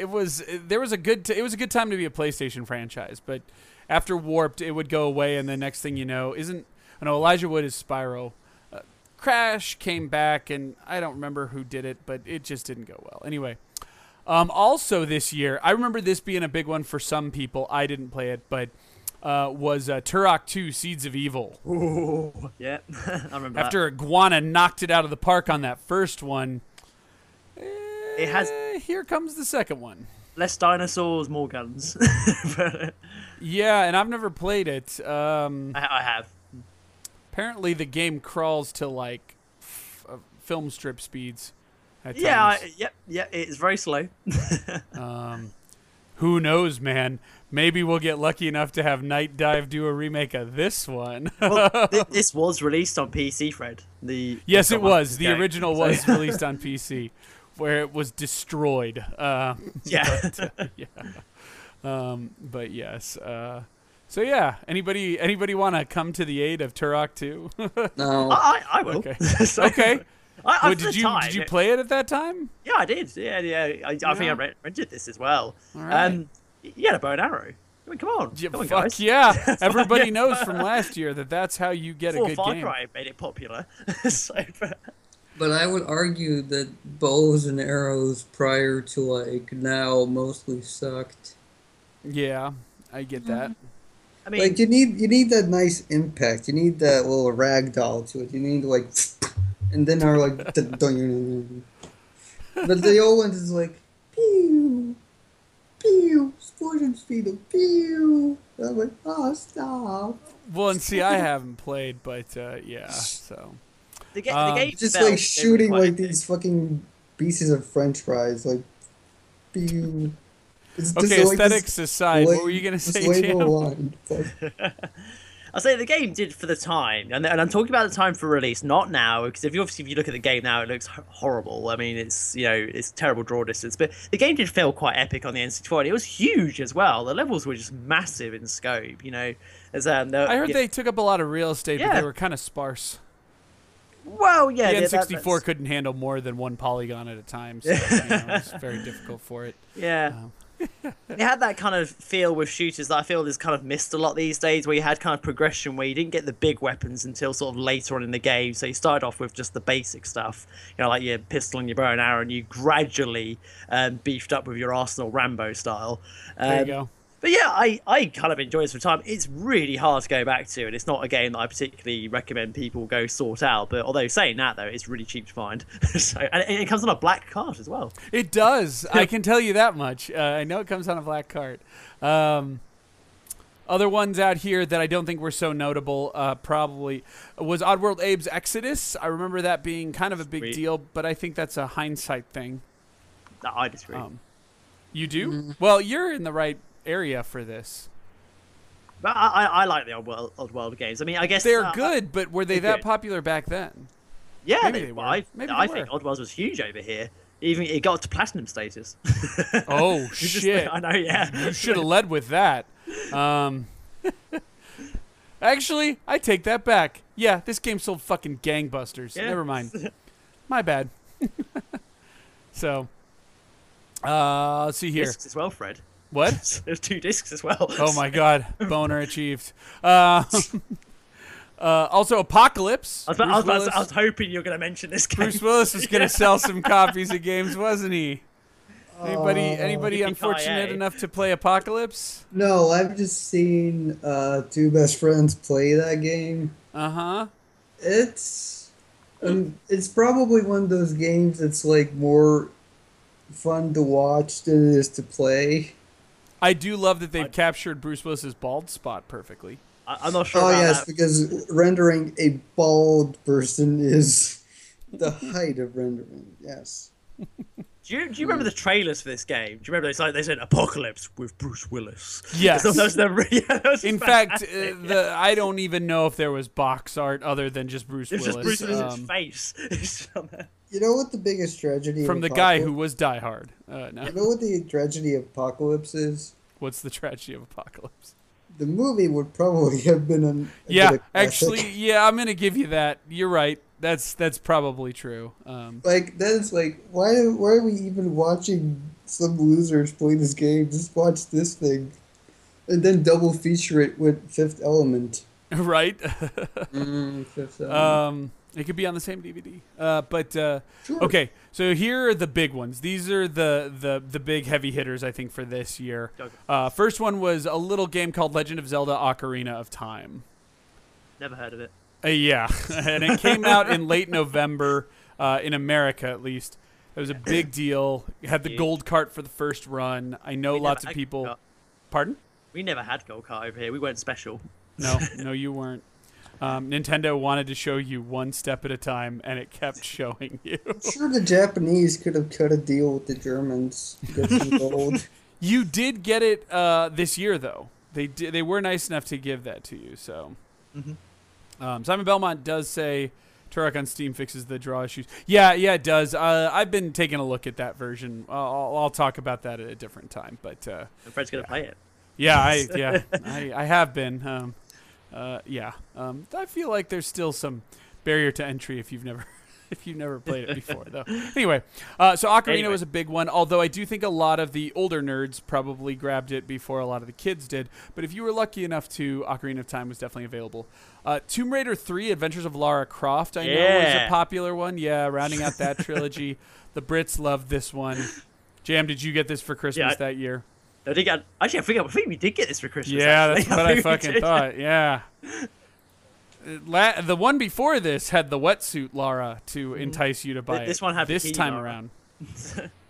It was a good time to be a PlayStation franchise, but after Warped, it would go away, and the next thing you know, Elijah Wood is Spyro. Crash came back, and I don't remember who did it, but it just didn't go well. Anyway, also this year, I remember this being a big one for some people. I didn't play it, but was Turok 2 Seeds of Evil. Ooh, yeah, I remember after that. Iguana knocked it out of the park on that first one. It has. Here comes the second one. Less dinosaurs, more guns. Yeah, and I've never played it. I have. Apparently, the game crawls to, like, film strip speeds at times. Yeah, it's very slow. Who knows, man? Maybe we'll get lucky enough to have Night Dive do a remake of this one. Well, this was released on PC, Fred. Yes, it was. The original was released on PC, where it was destroyed. But, yes, so yeah, anybody want to come to the aid of Turok 2? No, I will. Okay. Okay. Did you play it at that time? Yeah, I did. Yeah. I think I rented this as well. All right. You had a bow and arrow. I mean, come on. Yeah, come on, guys. Yeah. Everybody knows from last year that that's how you get a good Far game. Far Cry made it popular. But I would argue that bows and arrows prior to like now mostly sucked. Yeah, I get that. I mean, like you need that nice impact. You need that little ragdoll to it. You need like, and then are like, but the old ones is like, pew, pew, sporting speed of pew. And I'm like, oh, stop. Well, and see, I haven't played, but yeah, so the game just like shooting like these fucking pieces of French fries, like pew. Okay, aesthetics aside, what were you going to say, Jim? I'll say the game did for the time, and I'm talking about the time for release, not now, because if you look at the game now, it looks horrible. I mean, it's terrible draw distance, but the game did feel quite epic on the N64, and it was huge as well. The levels were just massive in scope, you know. I heard they took up a lot of real estate, but they were kind of sparse. Well, yeah, the N64 couldn't handle more than one polygon at a time, so you know, it was very difficult for it. Yeah. They had that kind of feel with shooters that I feel is kind of missed a lot these days, where you had kind of progression where you didn't get the big weapons until sort of later on in the game. So you started off with just the basic stuff, you know, like your pistol and your bow and arrow, and you gradually beefed up with your Arsenal Rambo style. There you go. But yeah, I kind of enjoy this for time. It's really hard to go back to, and it's not a game that I particularly recommend people go sort out. But although saying that, though, it's really cheap to find. So, and it comes on a black cart as well. It does. I can tell you that much. I know it comes on a black cart. Other ones out here that I don't think were so notable probably was Oddworld Abe's Exodus. I remember that being kind of a big deal, but I think that's a hindsight thing. No, I disagree. You do? Well, you're in the right area for this. But I like the Oddworld games. I mean, I guess they're good, but were they that popular back then? Yeah, they were. I think Oddworld was huge over here. Even it got to platinum status. Oh shit! I know. Yeah, you should have led with that. Actually, I take that back. Yeah, this game sold fucking gangbusters. Yeah. Never mind. My bad. So, let's see here. Discs as well, Fred. What? There's two discs as well. Oh my god, boner achieved. Also Apocalypse. I was hoping you were going to mention this game. Bruce Willis was going to sell some copies of games, wasn't he? Anybody unfortunate enough to play Apocalypse? No, I've just seen two best friends play that game. Uh-huh. It's probably one of those games that's like more fun to watch than it is to play. I do love that they've captured Bruce Willis's bald spot perfectly. I'm not sure. Oh yes, that. Because rendering a bald person is the height of rendering. Yes. Do you remember the trailers for this game? Do you remember they said Apocalypse with Bruce Willis? Yes. In fact, I don't even know if there was box art other than just Bruce Willis. Just Bruce Willis's face. You know what the biggest tragedy from the guy who was Die Hard. You know what the tragedy of Apocalypse is? What's the tragedy of Apocalypse? The movie would probably have been I'm gonna give you that. You're right. That's probably true. Why are we even watching some losers play this game? Just watch this thing, and then double feature it with Fifth Element. Right. Fifth Element. It could be on the same DVD. Sure. Okay, so here are the big ones. These are the big heavy hitters, I think, for this year. Okay. First one was a little game called Legend of Zelda Ocarina of Time. Never heard of it. Yeah, and it came out in late November, in America at least. It was a big deal. It had the gold cart for the first run. I know lots of people... Pardon? We never had gold cart over here. We weren't special. No, you weren't. Nintendo wanted to show you one step at a time, and it kept showing you. I'm sure the Japanese could have cut a deal with the Germans. You did get it this year, though. They were nice enough to give that to you. So, Simon Belmont does say Turok on Steam fixes the draw issues. Yeah, it does. I've been taking a look at that version. I'll talk about that at a different time. But Fred's gonna play it. I have been. I feel like there's still some barrier to entry if you've never played it before, though. Anyway, so Ocarina was a big one, although I do think a lot of the older nerds probably grabbed it before a lot of the kids did. But if you were lucky enough to, Ocarina of Time was definitely available. Tomb Raider 3, Adventures of Lara Croft, I know was a popular one. Yeah, rounding out that trilogy. The Brits loved this one. Jam, did you get this for Christmas that year? I think we did get this for Christmas. Yeah, that's what I fucking thought. Yeah. The one before this had the wetsuit Lara to entice you to buy it. This one had this time around.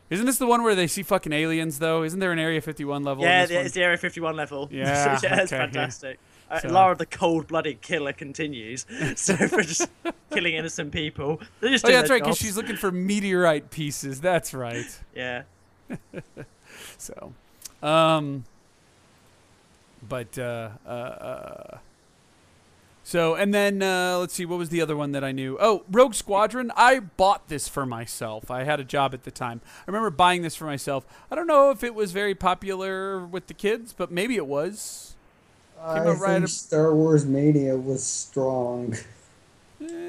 Isn't this the one where they see fucking aliens, though? Isn't there an Area 51 level? Yeah, it's the Area 51 level. Yeah, it's fantastic. Yeah. So. Lara the cold-blooded killer continues. So for just killing innocent people. That's right, because she's looking for meteorite pieces. That's right. Yeah. So... let's see, what was the other one that I knew? Oh, Rogue Squadron. I bought this for myself. I had a job at the time. I remember buying this for myself. I don't know if it was very popular with the kids, but maybe it was. I think Star Wars Mania was strong.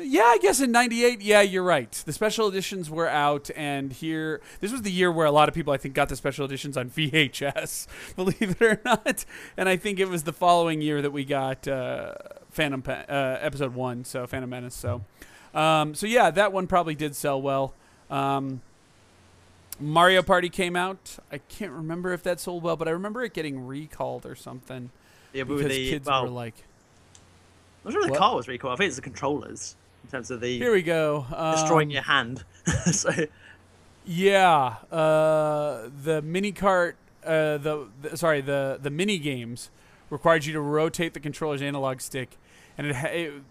Yeah, I guess in 98, yeah, you're right. The special editions were out, and here... This was the year where a lot of people, I think, got the special editions on VHS, believe it or not. And I think it was the following year that we got Episode 1, so Phantom Menace. So yeah, that one probably did sell well. Mario Party came out. I can't remember if that sold well, but I remember it getting recalled or something. Yeah, but because kids were like... I'm not sure the car was really cool. I think it's the controllers in terms of the... Here we go. Destroying your hand. So. Yeah. The mini cart... Sorry, the mini games required you to rotate the controller's analog stick. And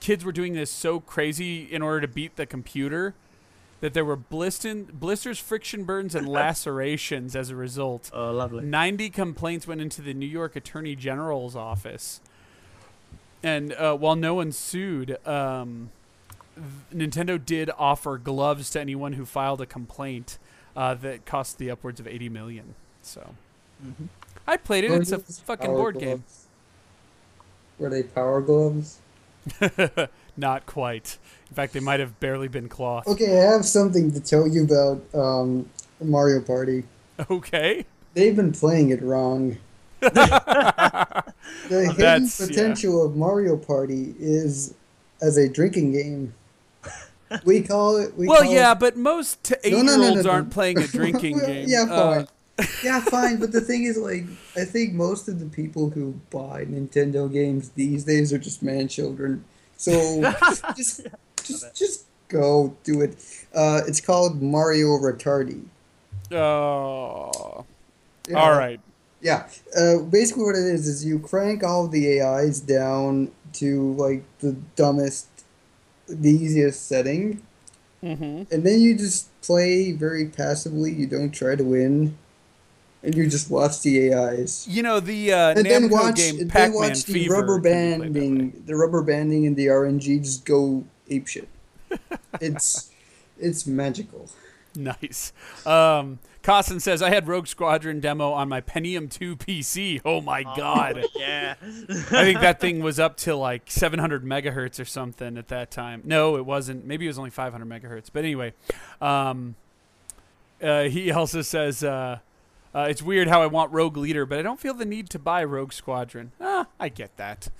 kids were doing this so crazy in order to beat the computer that there were blisters, friction burns, and lacerations as a result. Oh, lovely. 90 complaints went into the New York Attorney General's office. And while no one sued, Nintendo did offer gloves to anyone who filed a complaint that cost the upwards of $80 million. So I played it. It's a fucking board game. Were they power gloves? Not quite. In fact, they might have barely been cloth. Okay, I have something to tell you about Mario Party. Okay. They've been playing it wrong. The hidden potential of Mario Party is as a drinking game. We call it... but most 8-year-olds aren't playing a drinking game. Yeah, fine. But the thing is, like, I think most of the people who buy Nintendo games these days are just man-children. So just go do it. It's called Mario Retardy. Oh. Yeah. All right. Yeah, basically what it is you crank all the AIs down to, like, the dumbest, the easiest setting. And then you just play very passively. You don't try to win. And you just watch the AIs. You know, the Namco game, Pac-Man Fever. The rubber banding and the RNG just go apeshit. It's magical. Nice. Costin says, I had Rogue Squadron demo on my Pentium 2 PC. Oh, my God. Yeah. I think that thing was up to like 700 megahertz or something at that time. No, it wasn't. Maybe it was only 500 megahertz. But anyway, he also says, it's weird how I want Rogue Leader, but I don't feel the need to buy Rogue Squadron. Ah, I get that.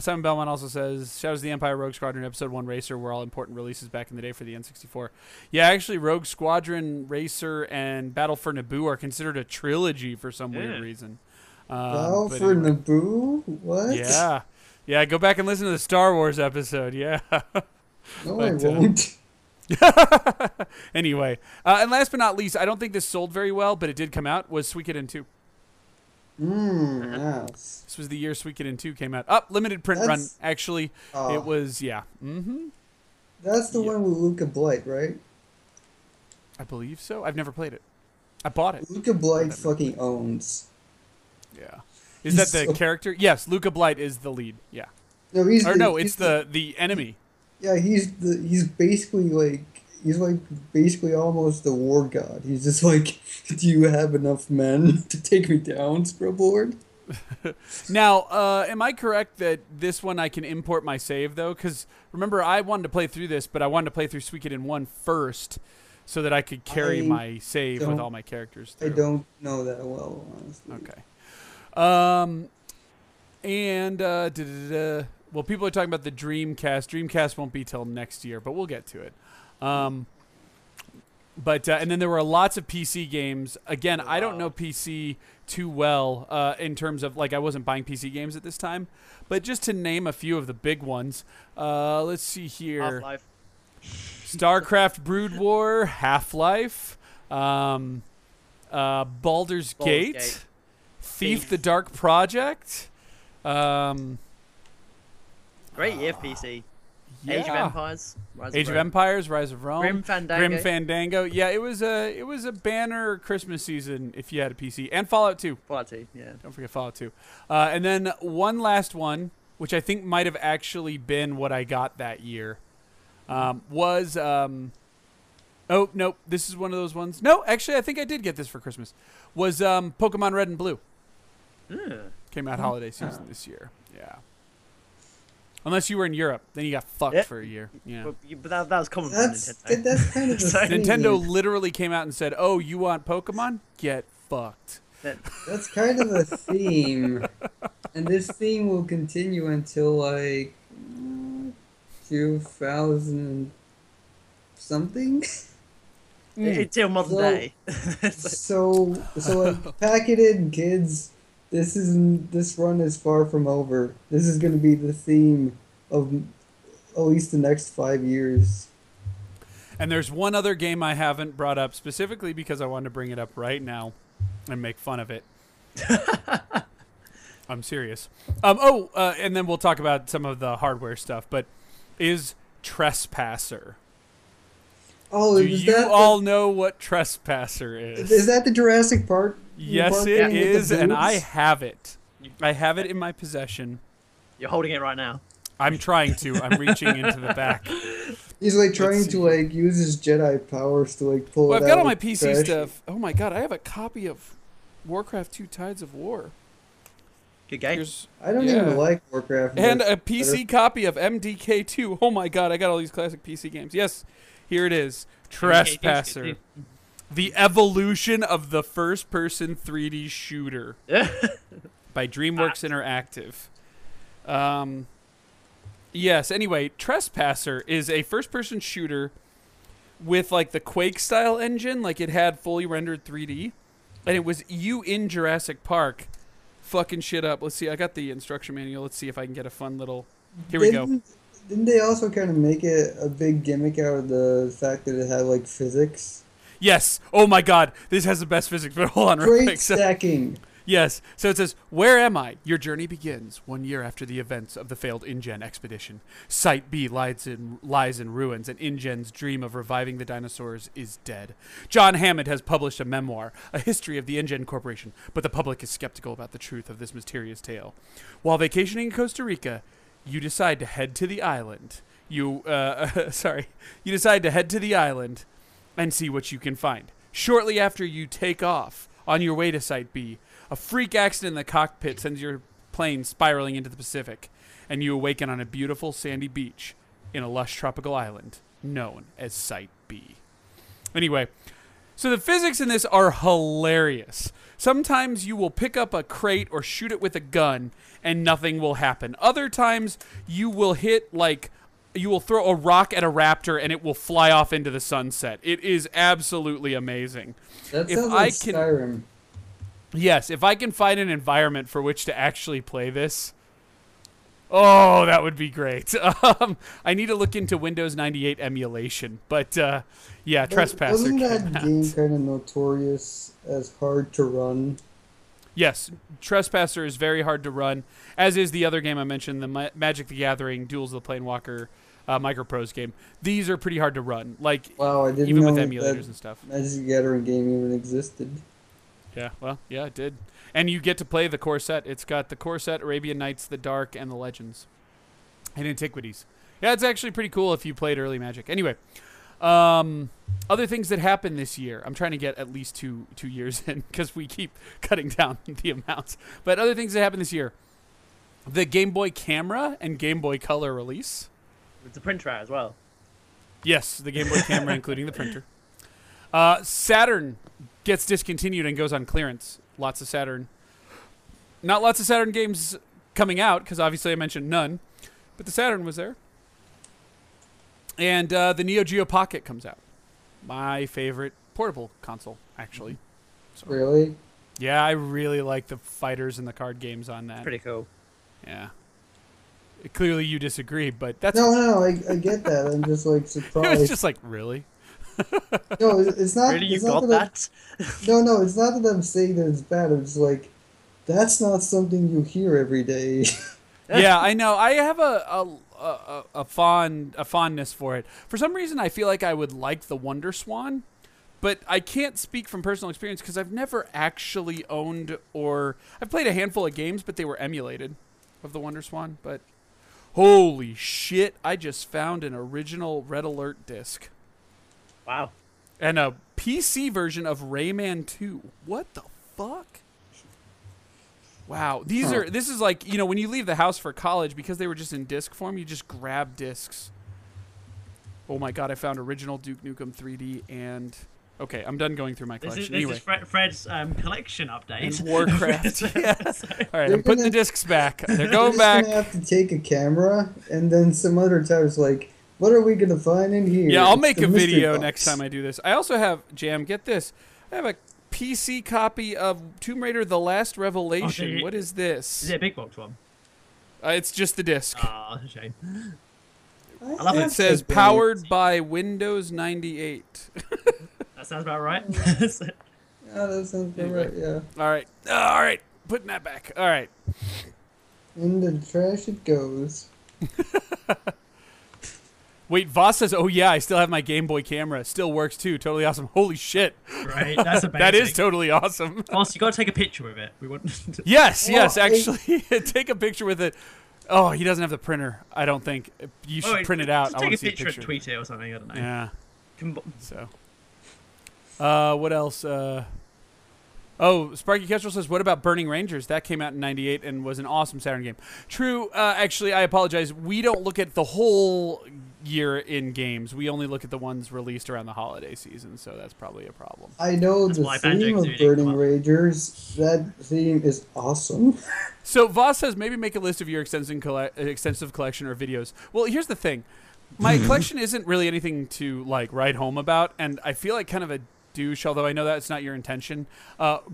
Simon Belmont also says, Shadows of the Empire, Rogue Squadron, Episode 1 Racer were all important releases back in the day for the N64. Yeah, actually, Rogue Squadron, Racer, and Battle for Naboo are considered a trilogy for some weird reason. Battle for Naboo? What? Yeah. Yeah, go back and listen to the Star Wars episode, yeah. I won't. Anyway, and last but not least, I don't think this sold very well, but it did come out, was Suikoden 2. Yes. This was the year Suikoden 2 came out. Limited print run, actually. It was, That's the one with Luca Blight, right? I believe so. I've never played it. I bought it. Luca Blight fucking owns. Yeah. Is that the character? Yes, Luca Blight is the lead. Yeah. No, it's the enemy. Yeah, he's basically almost the war god. He's just like, do you have enough men to take me down, Scrubboard? Now, am I correct that this one I can import my save, though? Because, remember, I wanted to play through this, but I wanted to play through Suikoden 1 first so that I could carry my save with all my characters through. I don't know that well, honestly. Okay. Well, people are talking about the Dreamcast. Dreamcast won't be till next year, but we'll get to it. And then there were lots of PC games. Again, I don't know PC too well in terms of, like, I wasn't buying PC games at this time. But just to name a few of the big ones, let's see here. Half-Life. StarCraft Brood War, Half-Life, Baldur's Gate. Thief the Dark Project. Great year for PC. Yeah. Age of Empires, Rise of Rome, Grim Fandango. Yeah, it was a banner Christmas season if you had a PC, and Fallout 2. Fallout 2, yeah. Don't forget Fallout 2. And then one last one, which I think might have actually been what I got that year, was oh no, this is one of those ones. No, actually, I think I did get this for Christmas. Was Pokemon Red and Blue? Came out holiday season this year. Yeah. Unless you were in Europe, then you got fucked for a year. Yeah, but that was common. That's kind of Nintendo literally came out and said, "Oh, you want Pokemon? Get fucked." That's kind of a theme, and this theme will continue until like 2000 something. Until modern day. So like, pack it in, kids. This run is far from over. This is going to be the theme of at least the next 5 years. And there's one other game I haven't brought up specifically because I wanted to bring it up right now and make fun of it. I'm serious. And then we'll talk about some of the hardware stuff. But is Trespasser? Oh, do you all know what Trespasser is? Is that the Jurassic Park? Yes, it is, and I have it. I have it in my possession. You're holding it right now. I'm trying to. I'm reaching into the back. He's like trying to like use his Jedi powers to like pull it out. Well, I've got all my PC stuff. Oh my god, I have a copy of Warcraft 2: Tides of War. Good game. I don't even like Warcraft. And a PC copy of MDK2. Oh my god, I got all these classic PC games. Yes. Here it is, Trespasser, the evolution of the first-person 3D shooter by DreamWorks Interactive. Yes, anyway, Trespasser is a first-person shooter with, like, the Quake-style engine. Like, it had fully rendered 3D, and it was you in Jurassic Park fucking shit up. Let's see. I got the instruction manual. Let's see if I can get a fun little... Here we go. Didn't they also kind of make it a big gimmick out of the fact that it had, like, physics? Yes. Oh, my God. This has the best physics, but hold on. Great stacking. Yes. So it says, "Where am I? Your journey begins 1 year after the events of the failed InGen expedition. Site B lies in ruins, and InGen's dream of reviving the dinosaurs is dead. John Hammond has published a memoir, a history of the InGen Corporation, but the public is skeptical about the truth of this mysterious tale. While vacationing in Costa Rica... You decide to head to the island. You decide to head to the island and see what you can find. Shortly after you take off on your way to Site B, a freak accident in the cockpit sends your plane spiraling into the Pacific, and you awaken on a beautiful sandy beach in a lush tropical island known as Site B." Anyway, so the physics in this are hilarious. Sometimes you will pick up a crate or shoot it with a gun and nothing will happen. Other times you will hit, like, you will throw a rock at a raptor and it will fly off into the sunset. It is absolutely amazing. That sounds like Skyrim. Yes, if I can find an environment for which to actually play this, oh, that would be great. I need to look into Windows 98 emulation. But, yeah, Trespasser. Wasn't that game kind of notorious as hard to run? Yes, Trespasser is very hard to run, as is the other game I mentioned, the Magic the Gathering, Duels of the Planewalker, Microprose game. These are pretty hard to run. Like, wow, I didn't even know with emulators and stuff. Magic the Gathering game even existed. Yeah, well, yeah, it did. And you get to play the core set. It's got the core set, Arabian Nights, The Dark, and The Legends. And Antiquities. Yeah, it's actually pretty cool if you played early Magic. Anyway, other things that happened this year. I'm trying to get at least two years in because we keep cutting down the amounts. But other things that happened this year. The Game Boy Camera and Game Boy Color release. With the printer out as well. Yes, the Game Boy Camera including the printer. Saturn gets discontinued and goes on clearance. Lots of Saturn. Not lots of Saturn games coming out, because obviously I mentioned none. But the Saturn was there. And the Neo Geo Pocket comes out. My favorite portable console, actually. So, really? Yeah, I really like the fighters and the card games on that. Pretty cool. Yeah. Clearly you disagree, but that's... No, I get that. I'm just, like, surprised. It was just like, really? No, it's not. Really, you got that? No, it's not that I'm saying that it's bad. I'm just like, that's not something you hear every day. Yeah, I know. I have a fondness for it. For some reason, I feel like I would like the Wonder Swan, but I can't speak from personal experience because I've never actually owned or I've played a handful of games, but they were emulated of the Wonder Swan. But holy shit, I just found an original Red Alert disc. Wow. And a PC version of Rayman 2. What the fuck? Wow, these are, this is like, you know, when you leave the house for college, because they were just in disc form, you just grab discs. Oh my god, I found original Duke Nukem 3D and... Okay, I'm done going through my collection. This is Fred's collection update. And Warcraft. Yes. All right, I'm putting the discs back. They're going back. You're just going to have to take a camera, and then some other times, like, what are we going to find in here? Yeah, I'll make a video next time I do this. I also have, Jam, get this. I have a PC copy of Tomb Raider The Last Revelation. Oh, what is this? Is it a big box one? It's just the disc. Oh, that's a shame. I love it. It says, powered by Windows 98. That sounds about right. Yeah, that sounds about right, yeah. All right. All right. Putting that back. All right. In the trash it goes. Wait, Voss says, oh, yeah, I still have my Game Boy camera. It still works, too. Totally awesome. Holy shit. Right. That's amazing. That is totally awesome. Voss, you got to take a picture with it. We want to... Yes, yes, actually. Take a picture with it. Oh, he doesn't have the printer, I don't think. You should print it out. Take I want to see a picture and tweet it or something. I don't know. Yeah. So... what else? Oh, Sparky Kestrel says, what about Burning Rangers? That came out in 98 and was an awesome Saturn game. True. Actually, I apologize. We don't look at the whole year in games. We only look at the ones released around the holiday season, so that's probably a problem. I know that's the theme of Burning Rangers. That theme is awesome. So Voss says, maybe make a list of your extensive collection or videos. Well, here's the thing. My collection isn't really anything to, like, write home about, and I feel like kind of a douche, although I know that's not your intention,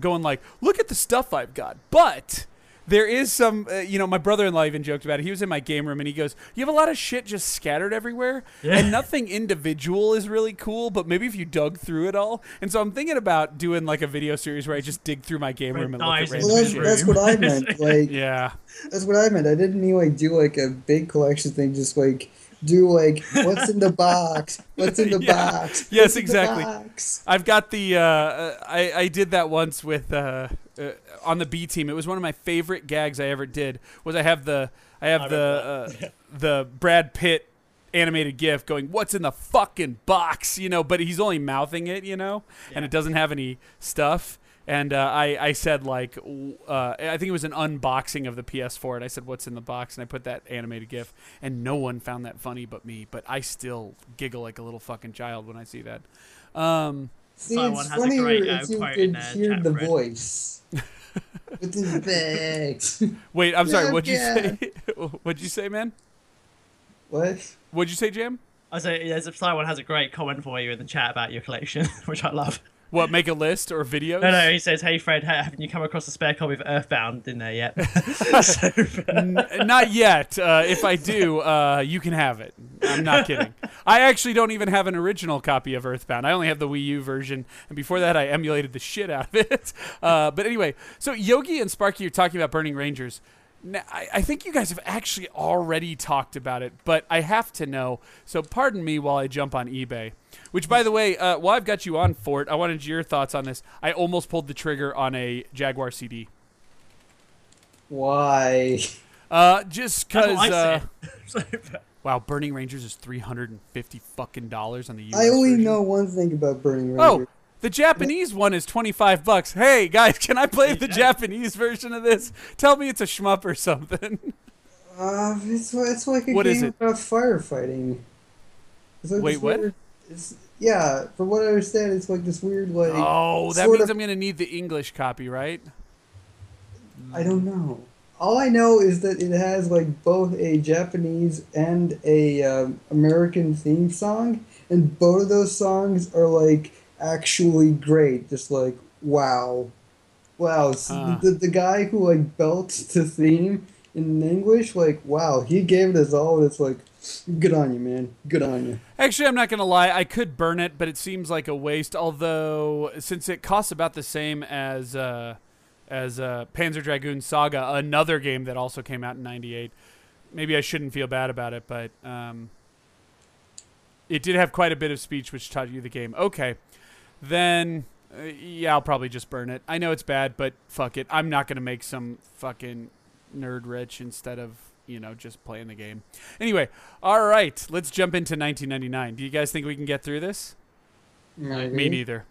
going like, look at the stuff I've got. But there is some, you know, my brother-in-law even joked about it. He was in my game room and he goes, you have a lot of shit just scattered everywhere, and nothing individual is really cool, but maybe if you dug through it all. And so I'm thinking about doing like a video series where I just dig through my game room and look at random shit. That's what I meant. Like, yeah, that's what I meant. I didn't mean like do like a big collection thing, just like do like what's in the box, what's in the box. What's yes, exactly. Box? I've got the I did that once with on the B Team. It was one of my favorite gags I ever did. Was I have the Brad Pitt animated GIF going, what's in the fucking box, you know, but he's only mouthing it, you know, and it doesn't have any stuff. And I said, like, I think it was an unboxing of the PS4, and I said, what's in the box? And I put that animated GIF, and no one found that funny but me. But I still giggle like a little fucking child when I see that. See, it's funnier if you could hear the voice. With his bags. Wait, I'm sorry, what'd you say? What'd you say, man? What? What'd you say, Jam? I said, SieOne has a great comment for you in the chat about your collection, which I love. What, make a list or videos? No, no, he says, hey, Fred, haven't you come across a spare copy of Earthbound in there yet? So, not yet. If I do, you can have it. I'm not kidding. I actually don't even have an original copy of Earthbound. I only have the Wii U version, and before that, I emulated the shit out of it. But anyway, so Yogi and Sparky are talking about Burning Rangers. Now, I think you guys have actually already talked about it, but I have to know, so pardon me while I jump on eBay. Which, by the way, while I've got you on, Fort, I wanted your thoughts on this. I almost pulled the trigger on a Jaguar CD. Why? Just because... wow, Burning Rangers is $350 fucking dollars on the US I only version. Know one thing about Burning Rangers. Oh, the Japanese one is $25. Hey, guys, can I play the Japanese version of this? Tell me it's a shmup or something. It's like a game about firefighting. Like wait, what? Weird, yeah, from what I understand, it's like this weird, like... Oh, that means I'm going to need the English copy, right? I don't know. All I know is that it has, like, both a Japanese and a American theme song, and both of those songs are, like... actually great, just like wow. The guy who like belts the theme in English, like wow, he gave it his all. It's like good on you, man. Good on you. Actually, I'm not gonna lie. I could burn it, but it seems like a waste. Although since it costs about the same as Panzer Dragoon Saga, another game that also came out in '98, maybe I shouldn't feel bad about it, but it did have quite a bit of speech, which taught you the game. Okay. Then, yeah, I'll probably just burn it. I know it's bad, but fuck it. I'm not going to make some fucking nerd rich instead of, you know, just playing the game. Anyway, all right, let's jump into 1999. Do you guys think we can get through this? Maybe. Me neither.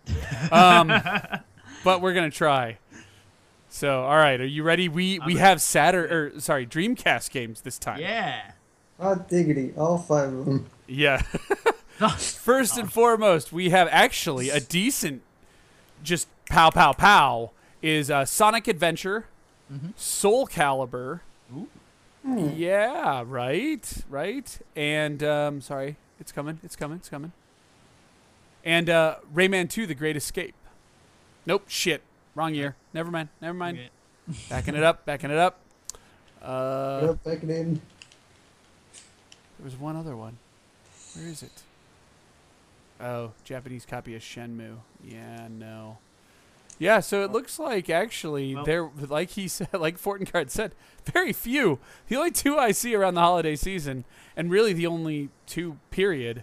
But we're going to try. So, all right, are you ready? We have Saturn, or sorry, Dreamcast games this time. Yeah. Hot diggity, all five of them. Yeah. First and foremost, we have actually a decent, just pow pow pow, is Sonic Adventure, Soul Calibur. Ooh. Yeah, right, right, and sorry, it's coming, and Rayman 2: The Great Escape. Nope, shit. Wrong year. Never mind. Backing it up. Backing in. There was one other one. Where is it? Oh, Japanese copy of Shenmue. Yeah, no. Yeah, so it looks like actually there, like he said, like Fortengard said, very few. The only two I see around the holiday season, and really the only two period,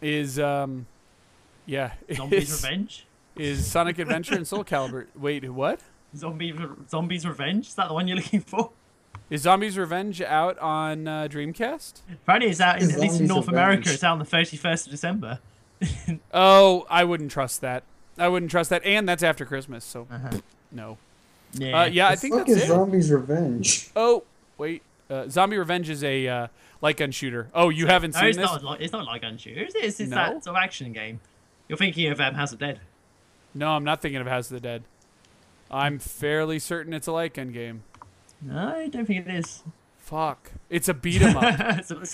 is Zombies Revenge. Is Sonic Adventure and Soul Calibur. Wait, what? Zombies Revenge? Is that the one you're looking for? Is Zombies Revenge out on Dreamcast? Apparently it's out, at least in North America, it's out on the 31st of December. Oh, I wouldn't trust that. And that's after Christmas, so no. Yeah, I think that's it. Zombies Revenge? Oh, wait. Zombie Revenge is a light gun shooter. Oh, you haven't seen this? It's not light gun shooter, is it? It's that sort of action game. You're thinking of House of the Dead. No, I'm not thinking of House of the Dead. I'm fairly certain it's a light gun game. No, I don't think it is. Fuck. It's a beat 'em up.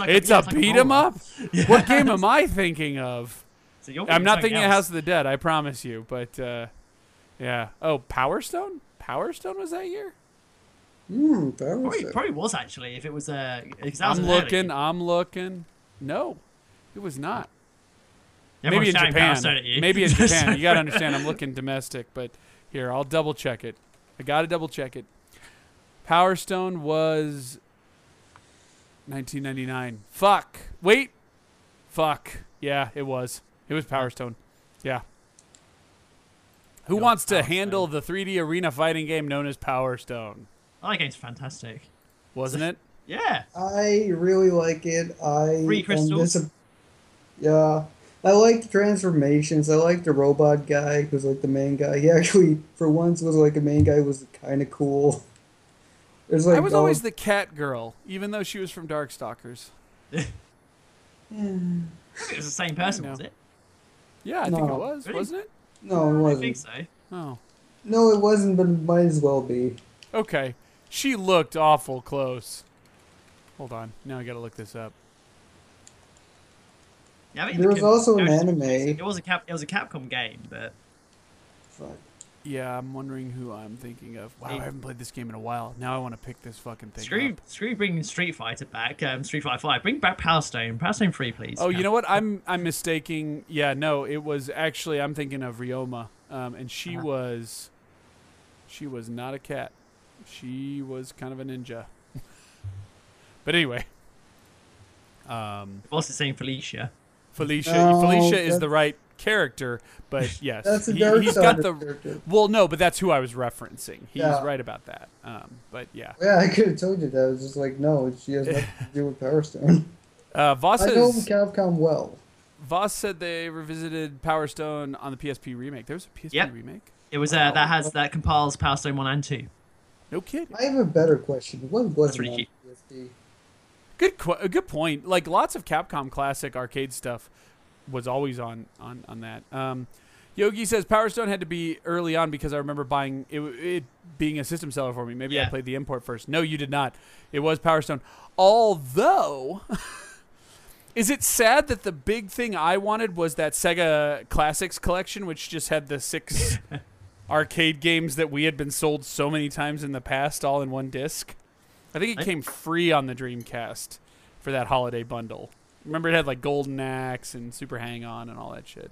It's a beat 'em up? Yeah. What game am I thinking of? So I'm not thinking of House of the Dead, I promise you. But, yeah. Oh, Power Stone? Power Stone was that year? Probably was, actually. If it was, I'm looking. No, it was not. Maybe in Japan. Maybe in Japan. You got to understand, I'm looking domestic, but here, I'll double check it. I got to double check it. Power Stone was 1999. Fuck. Wait. Fuck. Yeah, it was. It was Power Stone. Yeah. Who wants to handle the 3D arena fighting game known as Power Stone? Oh, that game's fantastic. Wasn't it? Yeah. I really like it. Free crystals. Yeah. I like the transformations. I like the robot guy who's like the main guy. He actually, for once, was like a main guy who was kind of cool. Like I was always the cat girl, even though she was from Darkstalkers. I think it was the same person, was it? Yeah, I think it was, really? Wasn't it? No, it wasn't. I think so. Oh. No, it wasn't, but it might as well be. Okay. She looked awful close. Hold on. Now I gotta look this up. Yeah, I mean, there was also an anime. It was a Capcom game, but. Fuck. Yeah, I'm wondering who I'm thinking of. Wow, I haven't played this game in a while. Now I want to pick this fucking thing up. Screw bringing Street Fighter back. Street Fighter 5. Bring back Power Stone. Power Stone 3, please. Oh, you know what? I'm mistaking. Yeah, no, it was actually I'm thinking of Ryoma, and she was not a cat. She was kind of a ninja. But anyway. What's the same Felicia? Felicia is the right character, but yes, that's he's got the character. Well, no, but that's who I was referencing. He's right about that. But yeah. Yeah, I could have told you that. I was just like, no, she has nothing to do with Power Stone. I know Capcom well. Voss said they revisited Power Stone on the PSP remake. There was a PSP remake. It was that compiles Power Stone 1 and 2. No kidding. I have a better question. What was on PSP? Good point. Like lots of Capcom classic arcade stuff was always on that. Yogi says Power Stone had to be early on because I remember buying it being a system seller for me. Maybe I played the import first. No, you did not. It was Power Stone. Although, is it sad that the big thing I wanted was that Sega Classics collection, which just had the 6 arcade games that we had been sold so many times in the past all in one disc? I think it came free on the Dreamcast for that holiday bundle. Remember, it had like Golden Axe and Super Hang-On and all that shit.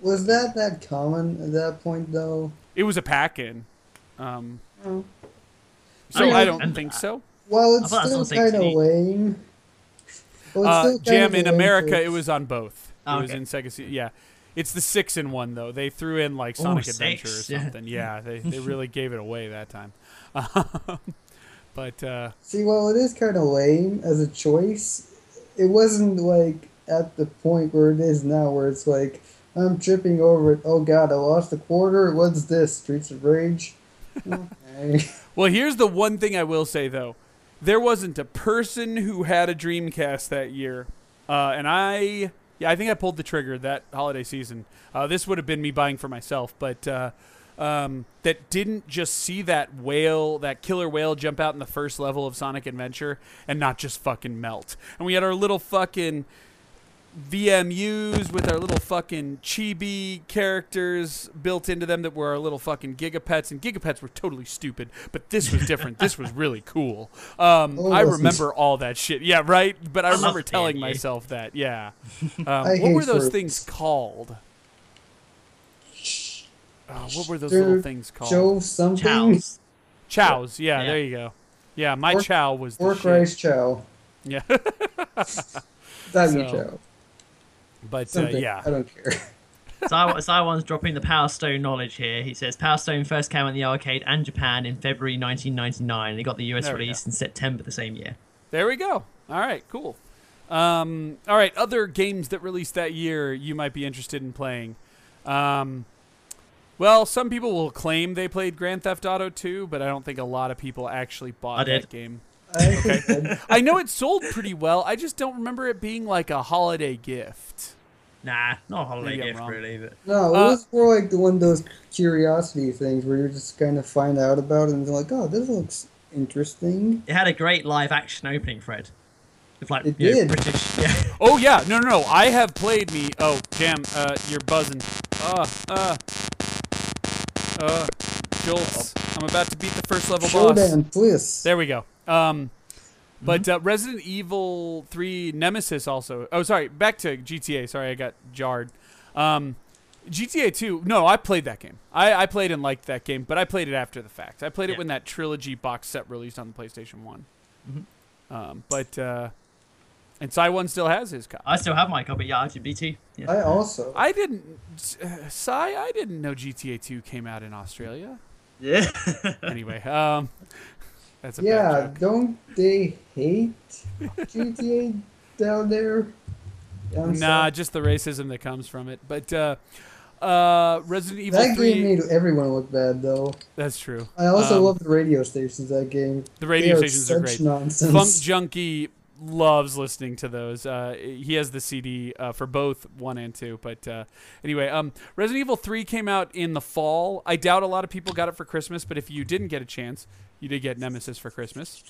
Was that common at that point, though? It was a pack-in. So I don't think so. Well, it's still kind of lame. Jam in America, it was on both. It was in Sega CD. Yeah. It's the 6-in-1, though. They threw in like Sonic Adventure or something. Yeah, they really gave it away that time. But see, well, it is kind of lame as a choice. It wasn't like at the point where it is now, where it's like I'm tripping over it. Oh God, I lost a quarter. What's this? Streets of Rage. Well, here's the one thing I will say, though. There wasn't a person who had a Dreamcast that year. I think I pulled the trigger that holiday season. This would have been me buying for myself, but that didn't just see that whale, that killer whale, jump out in the first level of Sonic Adventure and not just fucking melt. And we had our little fucking VMUs with our little fucking chibi characters built into them that were our little fucking Gigapets, and Gigapets were totally stupid, but this was different. This was really cool. I remember all that shit. Yeah, right? But I remember telling myself that. Yeah. What were those things called? What were those little things called? Joe something? Chows. Chows. Yeah, yeah, there you go. Yeah, my chow was the shit. Rice chow. Yeah. That's your chow. But yeah, I don't care. SieOne's dropping the Power Stone knowledge here. He says Power Stone first came in the arcade and Japan in February 1999. They got the US release in September the same year. There we go. All right, cool. All right, other games that released that year you might be interested in playing. Well, some people will claim they played Grand Theft Auto 2, but I don't think a lot of people actually bought that game. Okay. I know it sold pretty well. I just don't remember it being like a holiday gift. Nah, not a holiday gift really. But... No, it was more like one of those curiosity things where you're just kind of find out about it and you're like, oh, this looks interesting. It had a great live action opening, Fred. It's like it did. Know, British. Yeah. Oh yeah, no. I have played me. Oh damn, you're buzzing. Jolts. I'm about to beat the first level boss. Please. There we go. But Resident Evil 3 Nemesis also. Oh, sorry. Back to GTA. Sorry, I got jarred. GTA 2. No, I played that game. I played and liked that game, but I played it after the fact. I played it when that trilogy box set released on the PlayStation 1. Mm-hmm. And SieOne still has his copy. I still have my copy. Yeah, I have BT. Yeah. I also. I didn't. I didn't know GTA 2 came out in Australia. Yeah. Anyway, that's a bad joke. Don't they hate GTA down there? Just the racism that comes from it. But Resident Evil 3... That game made everyone look bad, though. That's true. I also love the radio stations, that game. The radio stations are great. Nonsense. Funk Junkie loves listening to those. He has the CD for both 1 and 2. But anyway, Resident Evil 3 came out in the fall. I doubt a lot of people got it for Christmas, but if you didn't get a chance... You did get Nemesis for Christmas.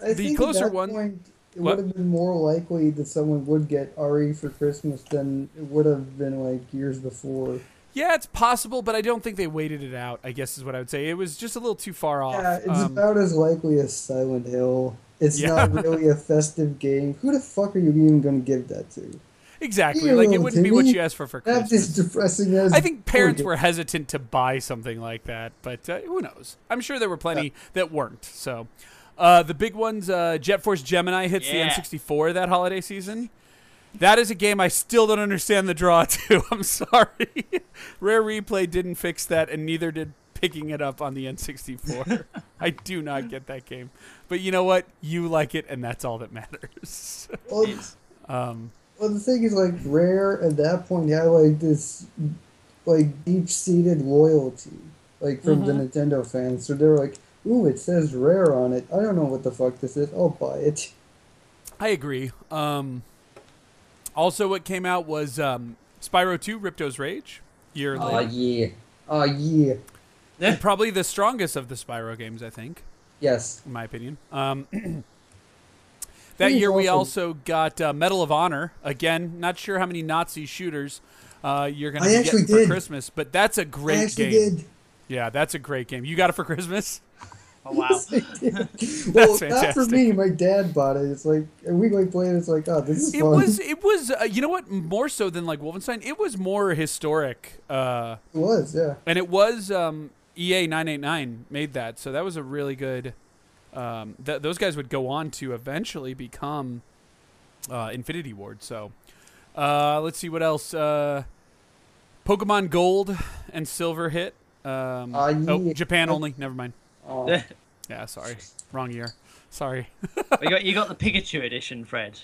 I think at that point, it would have been more likely that someone would get RE for Christmas than it would have been like years before. Yeah, it's possible, but I don't think they waited it out, I guess is what I would say. It was just a little too far off. Yeah, it's about as likely as Silent Hill. It's not really a festive game. Who the fuck are you even going to give that to? Exactly. Like, it wouldn't be what you asked for Christmas. That is depressing. I think parents were hesitant to buy something like that, but who knows? I'm sure there were plenty that weren't. So, the big ones, Jet Force Gemini hits the N64 that holiday season. That is a game I still don't understand the draw to. I'm sorry. Rare Replay didn't fix that, and neither did picking it up on the N64. I do not get that game. But you know what? You like it, and that's all that matters. Well, the thing is, like, Rare at that point had, like, this, like, deep-seated loyalty, like, from the Nintendo fans. So they were like, ooh, it says Rare on it. I don't know what the fuck this is. I'll buy it. I agree. Also, what came out was Spyro 2, Ripto's Rage, year later. Oh, yeah. And probably the strongest of the Spyro games, I think. Yes. In my opinion. That year we also got Medal of Honor. Again, not sure how many Nazi shooters you're going to get for Christmas, but that's a great game. Did. Yeah, that's a great game. You got it for Christmas? Oh, wow. Yes, I did. Well, fantastic. Not for me. My dad bought it. It's like, and we like playing it. It's like, oh, this is fun. It was you know what? More so than like Wolfenstein, it was more historic. It was, yeah. And it was EA 989 made that, so that was a really good... those guys would go on to eventually become Infinity Ward. So let's see what else. Pokemon Gold and Silver hit. Japan only. Never mind. Yeah, sorry. Wrong year. Sorry. you got the Pikachu edition, Fred.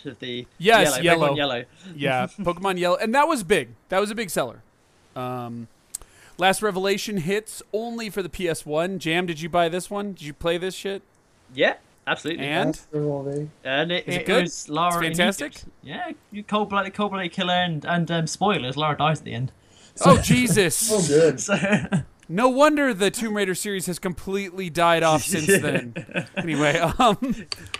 Yellow. Pokemon Yellow. And that was big. That was a big seller. Last Revelation hits only for the PS1. Jam, did you buy this one? Did you play this shit? Yeah, absolutely. And it was Lara. It's fantastic. Yeah, cold-blooded killer, and spoilers, Lara dies at the end. So. Oh, Jesus. Oh, good. So, no wonder the Tomb Raider series has completely died off since then. Anyway,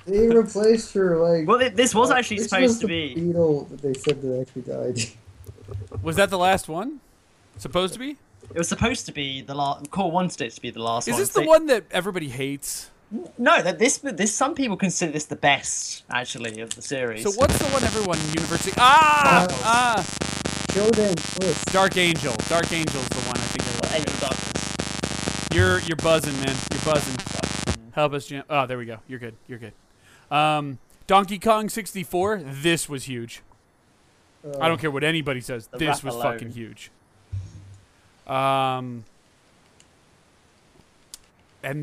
they replaced her, like... Well, this was actually supposed to be... This was the beetle that they said that actually died. Was that the last one? Supposed to be? It was supposed to be the last... Core wanted it to be the last one. Is this the one that everybody hates? No, some people consider this the best, actually, of the series. So what's the one everyone universally... Ah! Dark Angel. Dark Angel's the one I think You're buzzing, man. You're buzzing. Help us, Jim. Oh, there we go. You're good. You're good. Donkey Kong 64. This was huge. I don't care what anybody says. This was fucking huge. And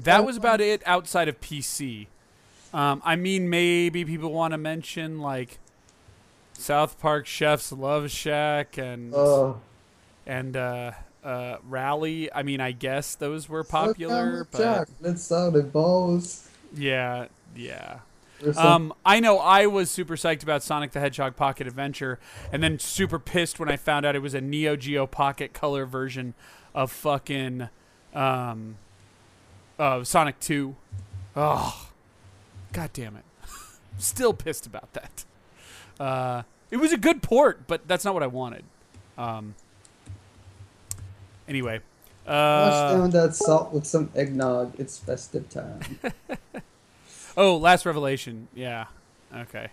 that was about it outside of PC. I mean, maybe people want to mention like South Park Chef's Love Shack and Rally. I mean, I guess those were popular, but let's sound balls. Yeah, yeah. I know I was super psyched about Sonic the Hedgehog Pocket Adventure, and then super pissed when I found out it was a Neo Geo Pocket Color version of fucking Sonic 2. Oh, god damn it! Still pissed about that. It was a good port, but that's not what I wanted. Anyway, wash down that salt with some eggnog. It's festive time. Oh, Last Revelation. Yeah. Okay.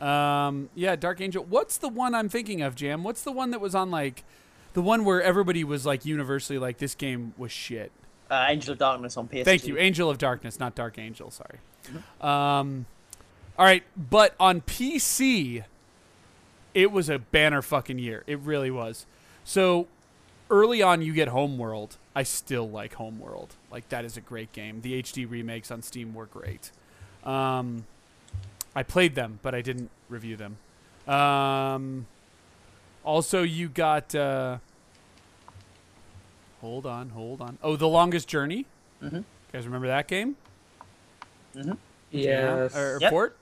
Yeah, Dark Angel. What's the one I'm thinking of, Jam? What's the one that was on, like, the one where everybody was, like, universally, like, this game was shit? Angel of Darkness on PS2. Thank you. Angel of Darkness, not Dark Angel. Sorry. Mm-hmm. All right. But on PC, it was a banner fucking year. It really was. So... Early on, you get Homeworld. I still like Homeworld. Like, that is a great game. The HD remakes on Steam were great. I played them, but I didn't review them. Also, you got... Hold on. Oh, The Longest Journey. Mm-hmm. You guys remember that game? Mm-hmm. Yes. Or Fort?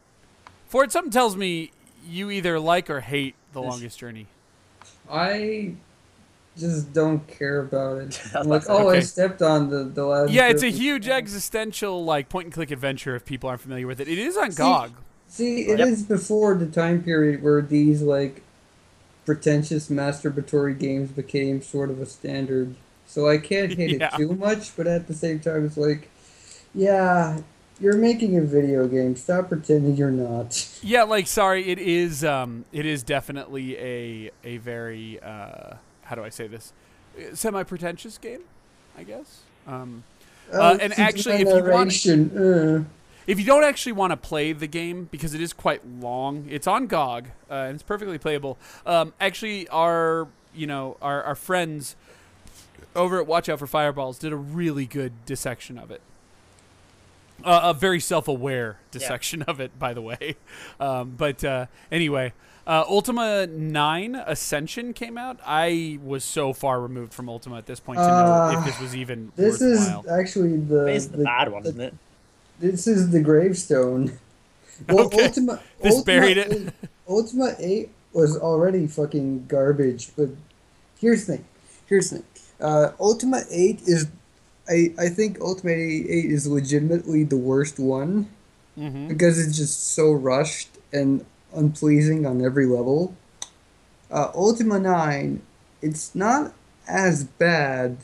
Fort, something tells me you either like or hate The Longest Journey. I... just don't care about it. I'm like, oh, okay. I stepped on the last... Yeah, it's a huge existential, like, point-and-click adventure if people aren't familiar with it. It is on GOG. See, it is before the time period where these, like, pretentious masturbatory games became sort of a standard. So I can't hate it too much, but at the same time, it's like, yeah, you're making a video game. Stop pretending you're not. Yeah, like, sorry, it is definitely a very... how do I say this? Semi-pretentious game, I guess. And actually, if you don't actually want to play the game, because it is quite long, it's on GOG, and it's perfectly playable. Actually, our friends over at Watch Out for Fireballs did a really good dissection of it. A very self-aware dissection of it, by the way. Anyway... Ultima 9 Ascension came out. I was so far removed from Ultima at this point to know if this was even worthwhile. This is actually the bad one, isn't it? This is the gravestone. Well, okay. Ultima buried it. 8, Ultima 8 was already fucking garbage, but here's the thing. Ultima 8 is... I think Ultima 8 is legitimately the worst one because it's just so rushed and... unpleasing on every level. Ultima 9, it's not as bad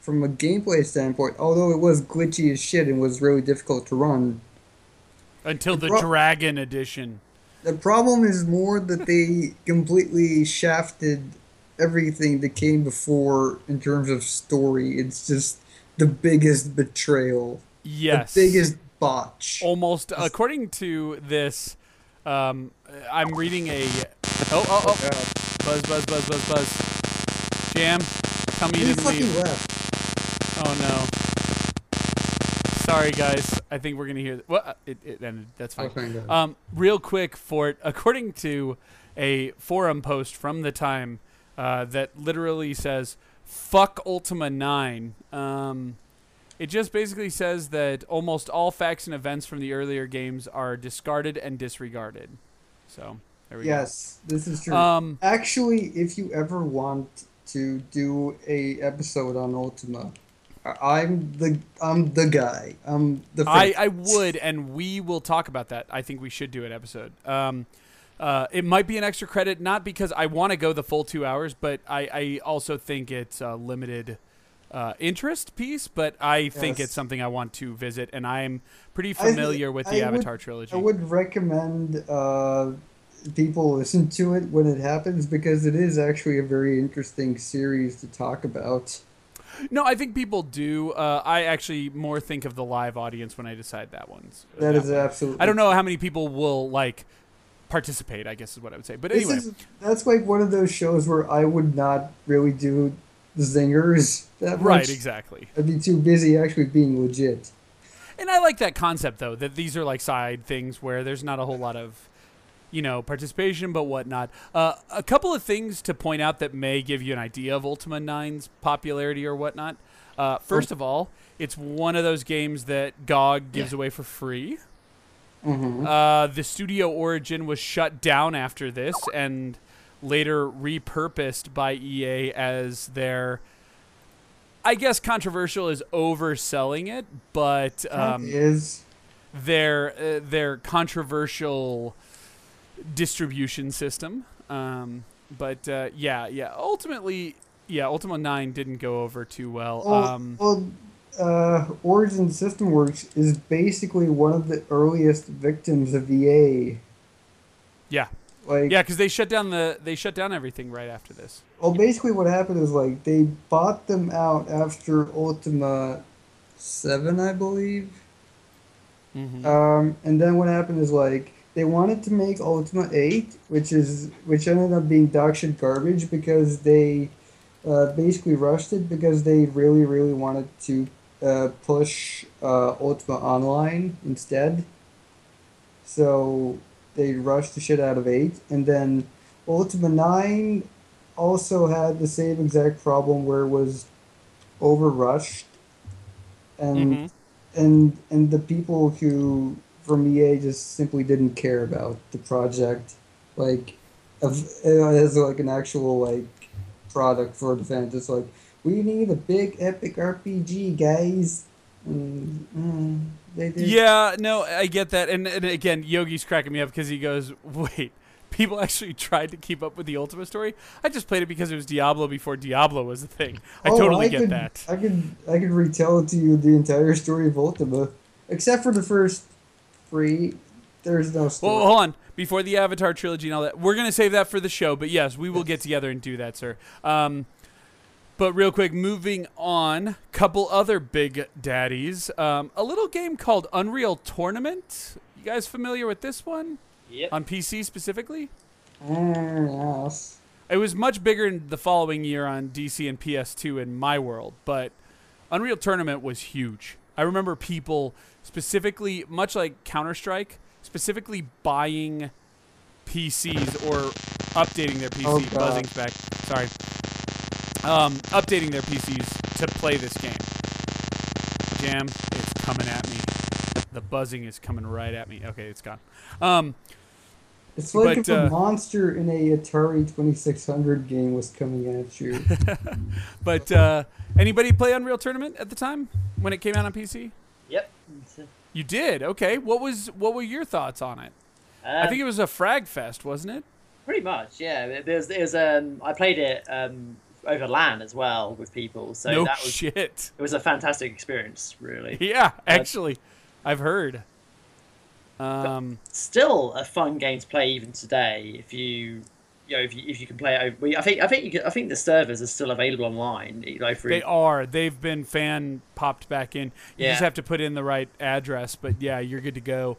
from a gameplay standpoint, although it was glitchy as shit and was really difficult to run. Until the Dragon Edition. The problem is more that they completely shafted everything that came before in terms of story. It's just the biggest betrayal. Yes. The biggest botch. Almost, according to this... I'm reading a... Oh. Buzz. Jam, tell me you didn't leave. Left. Oh, no. Sorry, guys. I think we're going to hear... Well, it ended. That's fine. Okay. Real quick, Fort, according to a forum post from the time that literally says, Fuck Ultima 9. It just basically says that almost all facts and events from the earlier games are discarded and disregarded. So, there we go. Yes, this is true. Actually, if you ever want to do an episode on Ultima, I'm the guy. I'm the favorite. I would, and we will talk about that. I think we should do an episode. It might be an extra credit, not because I want to go the full 2 hours, but I also think it's a limited interest piece, but I think it's something I want to visit, and I'm pretty familiar with the Avatar trilogy. I would recommend people listen to it when it happens, because it is actually a very interesting series to talk about. No, I think people do. I actually more think of the live audience when I decide that one's. That is absolutely. I don't know how many people will like participate, I guess is what I would say. But anyway, that's like one of those shows where I would not really do the zingers that much. Right, exactly. I'd be too busy actually being legit. And I like that concept though, that these are like side things where there's not a whole lot of, you know, participation, but whatnot. A couple of things to point out that may give you an idea of Ultima 9's popularity or whatnot. First of all, it's one of those games that GOG gives away for free. Mm-hmm. The studio origin was shut down after this and later repurposed by EA as their, I guess controversial is overselling it, but it is their controversial distribution system. Ultimately, Ultima 9 didn't go over too well. Origin System Works is basically one of the earliest victims of EA. Yeah. Like, yeah, because they shut down everything right after this. Well, basically what happened is like they bought them out after Ultima 7, I believe. Mm-hmm. And then what happened is like they wanted to make Ultima 8, which ended up being dog shit garbage because they basically rushed it because they really, really wanted to push Ultima Online instead. So they rushed the shit out of 8, and then Ultima 9 also had the same exact problem where it was overrushed, and the people who from EA just simply didn't care about the project, like as like an actual like product for the fans. It's like, we need a big epic RPG, guys. Yeah, no, I get that. And again, Yogi's cracking me up because he goes, wait, people actually tried to keep up with the Ultima story? I just played it because it was Diablo before Diablo was a thing. I totally get that. I could retell to you the entire story of Ultima, except for the first three. There's no story. Well, hold on. Before the Avatar trilogy and all that, we're going to save that for the show. But yes, we will get together and do that, sir. But real quick, moving on, couple other big daddies. A little game called Unreal Tournament. You guys familiar with this one? Yep. On PC specifically? Yes. It was much bigger the following year on DC and PS2 in my world, but Unreal Tournament was huge. I remember people specifically, much like Counter-Strike, specifically buying PCs or updating their PC. Oh, buzzing's back. Sorry. Updating their PCs to play this game. Jam, it's coming at me. The buzzing is coming right at me. Okay, it's gone. It's like if a monster in a Atari 2600 game was coming at you. But anybody play Unreal Tournament at the time when it came out on PC? Yep. You did? Okay. What were your thoughts on it? I think it was a frag fest, wasn't it? Pretty much, yeah. There's I played it over LAN as well with people, so it was a fantastic experience, really. Yeah, actually, I've heard. Still a fun game to play even today if you can play it over. I think the servers are still available online. They've been fan popped back in. You just have to put in the right address, but yeah, you're good to go.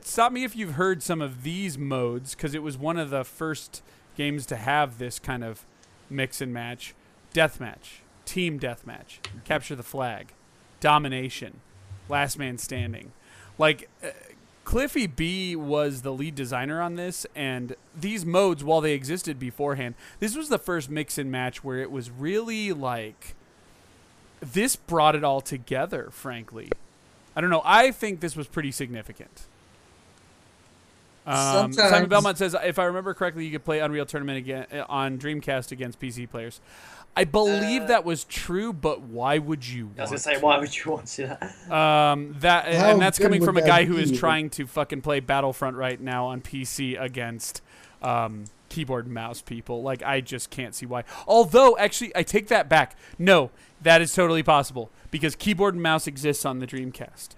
Stop me if you've heard some of these modes, because it was one of the first games to have this kind of mix and match, deathmatch, team deathmatch, capture the flag, domination, last man standing. Like Cliffy B was the lead designer on this, and these modes, while they existed beforehand, this was the first mix and match where it was really like, this brought it all together, frankly. I don't know. I think this was pretty significant. Simon Belmont says, if I remember correctly, you could play Unreal Tournament again on Dreamcast against PC players. I believe that was true, but why would you want to? I was going to say, why would you want to that? And that's coming from a guy who is trying to fucking play Battlefront right now on PC against keyboard and mouse people. Like, I just can't see why. Although, actually, I take that back. No, that is totally possible because keyboard and mouse exists on the Dreamcast.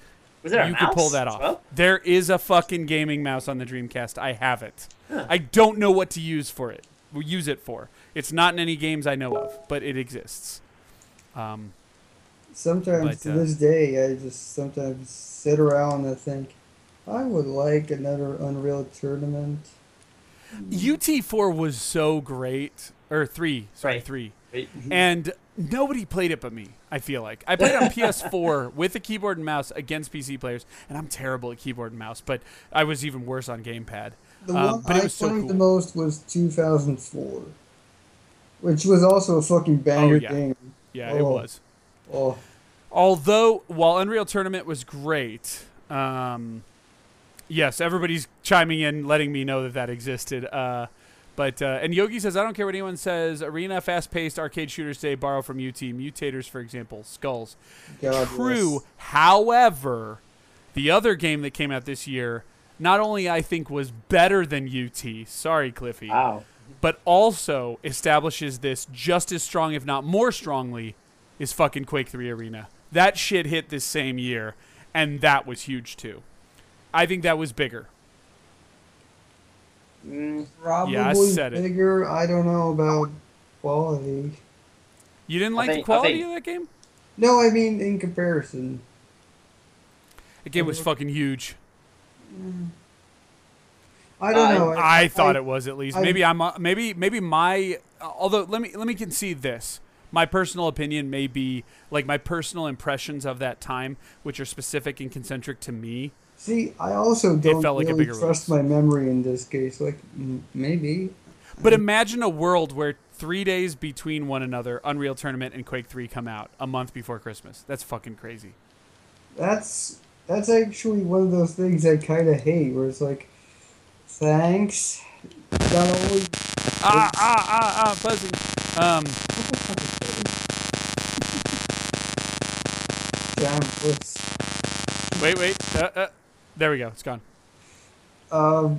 Was there a mouse? You could pull that off. Well? There is a fucking gaming mouse on the Dreamcast. I have it. Huh. I don't know what to use for it. It's not in any games I know of, but it exists. Sometimes, to this day, I just sometimes sit around and think, I would like another Unreal Tournament. UT4 was so great. Or 3. Sorry, 3. And nobody played it but me, I feel like. I played on PS4 with a keyboard and mouse against PC players, and I'm terrible at keyboard and mouse, but I was even worse on gamepad. The one but it was I played so cool. the most was 2004, which was also a fucking banger game. Yeah, it was. Oh. Although, while Unreal Tournament was great... Yes, everybody's chiming in, letting me know that that existed. And Yogi says, I don't care what anyone says. Arena, fast-paced arcade shooters today borrow from UT. Mutators, for example. Skulls. God, true. Yes. However, the other game that came out this year, not only I think was better than UT. Sorry, Cliffy. Wow. But also establishes this just as strong, if not more strongly, is fucking Quake 3 Arena. That shit hit this same year, and that was huge, too. I think that was bigger. Probably yeah, I said bigger. It. I don't know about quality. You didn't like the quality of that game? No, I mean in comparison. The game was fucking huge. I don't know. I thought it was at least. Although let me concede this. My personal opinion may be like my personal impressions of that time, which are specific and concentric to me. See, I also don't really trust my memory in this case. Like, maybe. But imagine a world where 3 days between one another, Unreal Tournament and Quake 3 come out a month before Christmas. That's fucking crazy. That's actually one of those things I kind of hate, where it's like, thanks. Buzzing. Wait. There we go. It's gone. For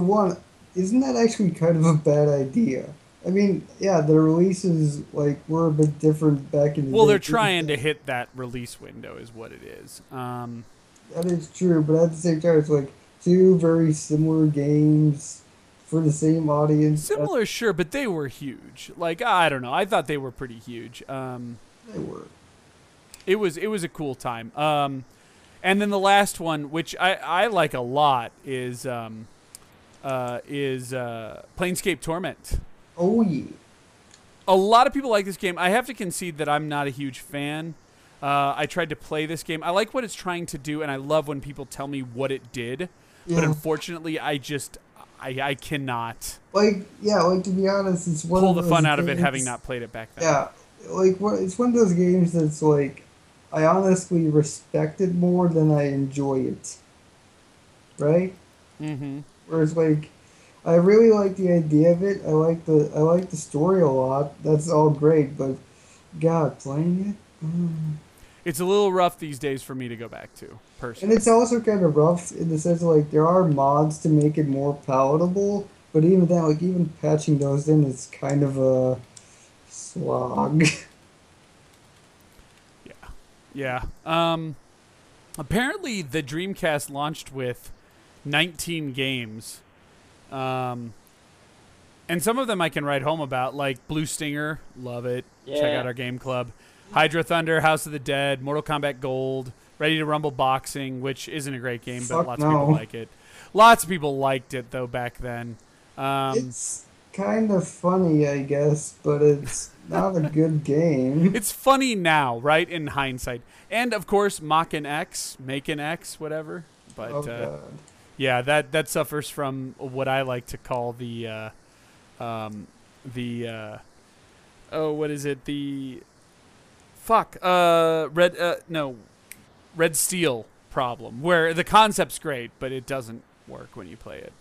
one, isn't that actually kind of a bad idea? I mean, yeah, the releases were a bit different back in the day. Well, they're trying to hit that release window is what it is. That is true, but at the same time, it's like two very similar games for the same audience. Similar, sure, but they were huge. Like, I don't know. I thought they were pretty huge. They were. It was a cool time. And then the last one, which I like a lot, is Planescape Torment. Oh, yeah. A lot of people like this game. I have to concede that I'm not a huge fan. I tried to play this game. I like what it's trying to do, and I love when people tell me what it did. Yeah. But unfortunately, I cannot. To be honest, it's one of those pull the fun out of it having not played it back then. Yeah, it's one of those games that's like, I honestly respect it more than I enjoy it. Right? Mm-hmm. Whereas I really like the idea of it. I like the story a lot. That's all great, but God, playing it? It's a little rough these days for me to go back to, personally. And it's also kind of rough in the sense of there are mods to make it more palatable, but even then, even patching those in is kind of a slog. Yeah. Apparently, the Dreamcast launched with 19 games. And some of them I can write home about, like Blue Stinger. Love it. Yeah. Check out our game club. Hydro Thunder, House of the Dead, Mortal Kombat Gold, Ready to Rumble Boxing, which isn't a great game, but lots of people like it. Lots of people liked it, though, back then. It's kind of funny, I guess, but it's... not a good game. It's funny now, right? In hindsight. And, of course, Mach and X, Make and X, whatever. But yeah, that suffers from what I like to call Red Steel problem, where the concept's great, but it doesn't work when you play it.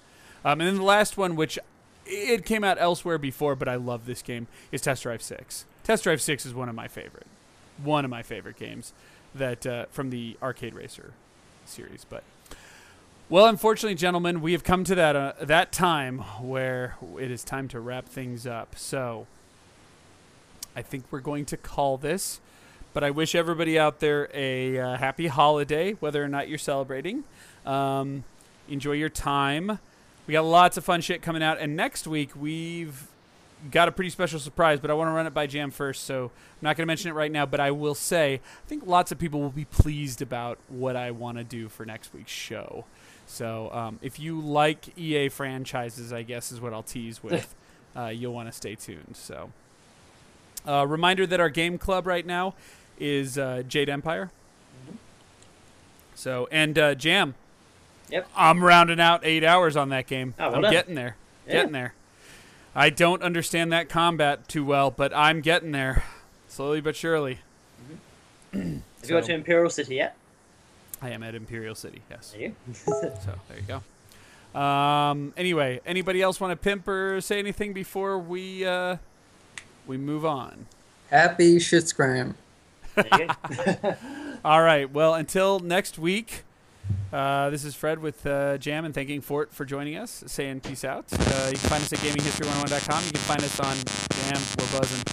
And then the last one, which it came out elsewhere before, but I love this game, is Test Drive 6. Test Drive 6 is one of my favorite games that from the Arcade Racer series. But well, unfortunately, gentlemen, we have come to that time where it is time to wrap things up. So I think we're going to call this. But I wish everybody out there a happy holiday, whether or not you're celebrating. Enjoy your time. We got lots of fun shit coming out. And next week, we've got a pretty special surprise, but I want to run it by Jam first. So I'm not going to mention it right now, but I will say I think lots of people will be pleased about what I want to do for next week's show. So if you like EA franchises, I guess is what I'll tease with, you'll want to stay tuned. So reminder that our game club right now is Jade Empire. Mm-hmm. So, and Jam. Yep. I'm rounding out 8 hours on that game. Oh, well, I'm getting there. Yeah. Getting there. I don't understand that combat too well, but I'm getting there. Slowly but surely. Mm-hmm. Have you got to Imperial City yet? I am at Imperial City, yes. Are you? So, there you go. Anyway, anybody else want to pimp or say anything before we move on? Happy shitscram. All right. Well, until next week, this is Fred with Jam, and thanking Fort for joining us, saying peace out. You can find us at GamingHistory101.com. You can find us on Jam. We're buzzing.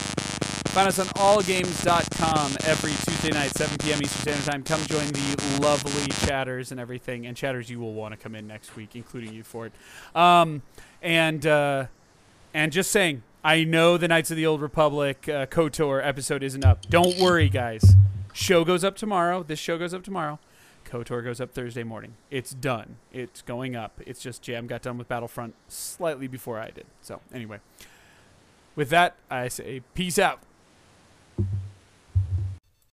Find us on allgames.com every Tuesday night, 7 p.m. Eastern Standard Time. Come join the lovely chatters and everything. And chatters, you will want to come in next week, including you, Fort. And just saying, I know the Knights of the Old Republic KOTOR episode isn't up. Don't worry, guys. Show goes up tomorrow. This show goes up tomorrow. KOTOR goes up Thursday morning. It's done. It's going up. It's just Jam got done with Battlefront slightly before I did. So anyway, with that, I say peace out.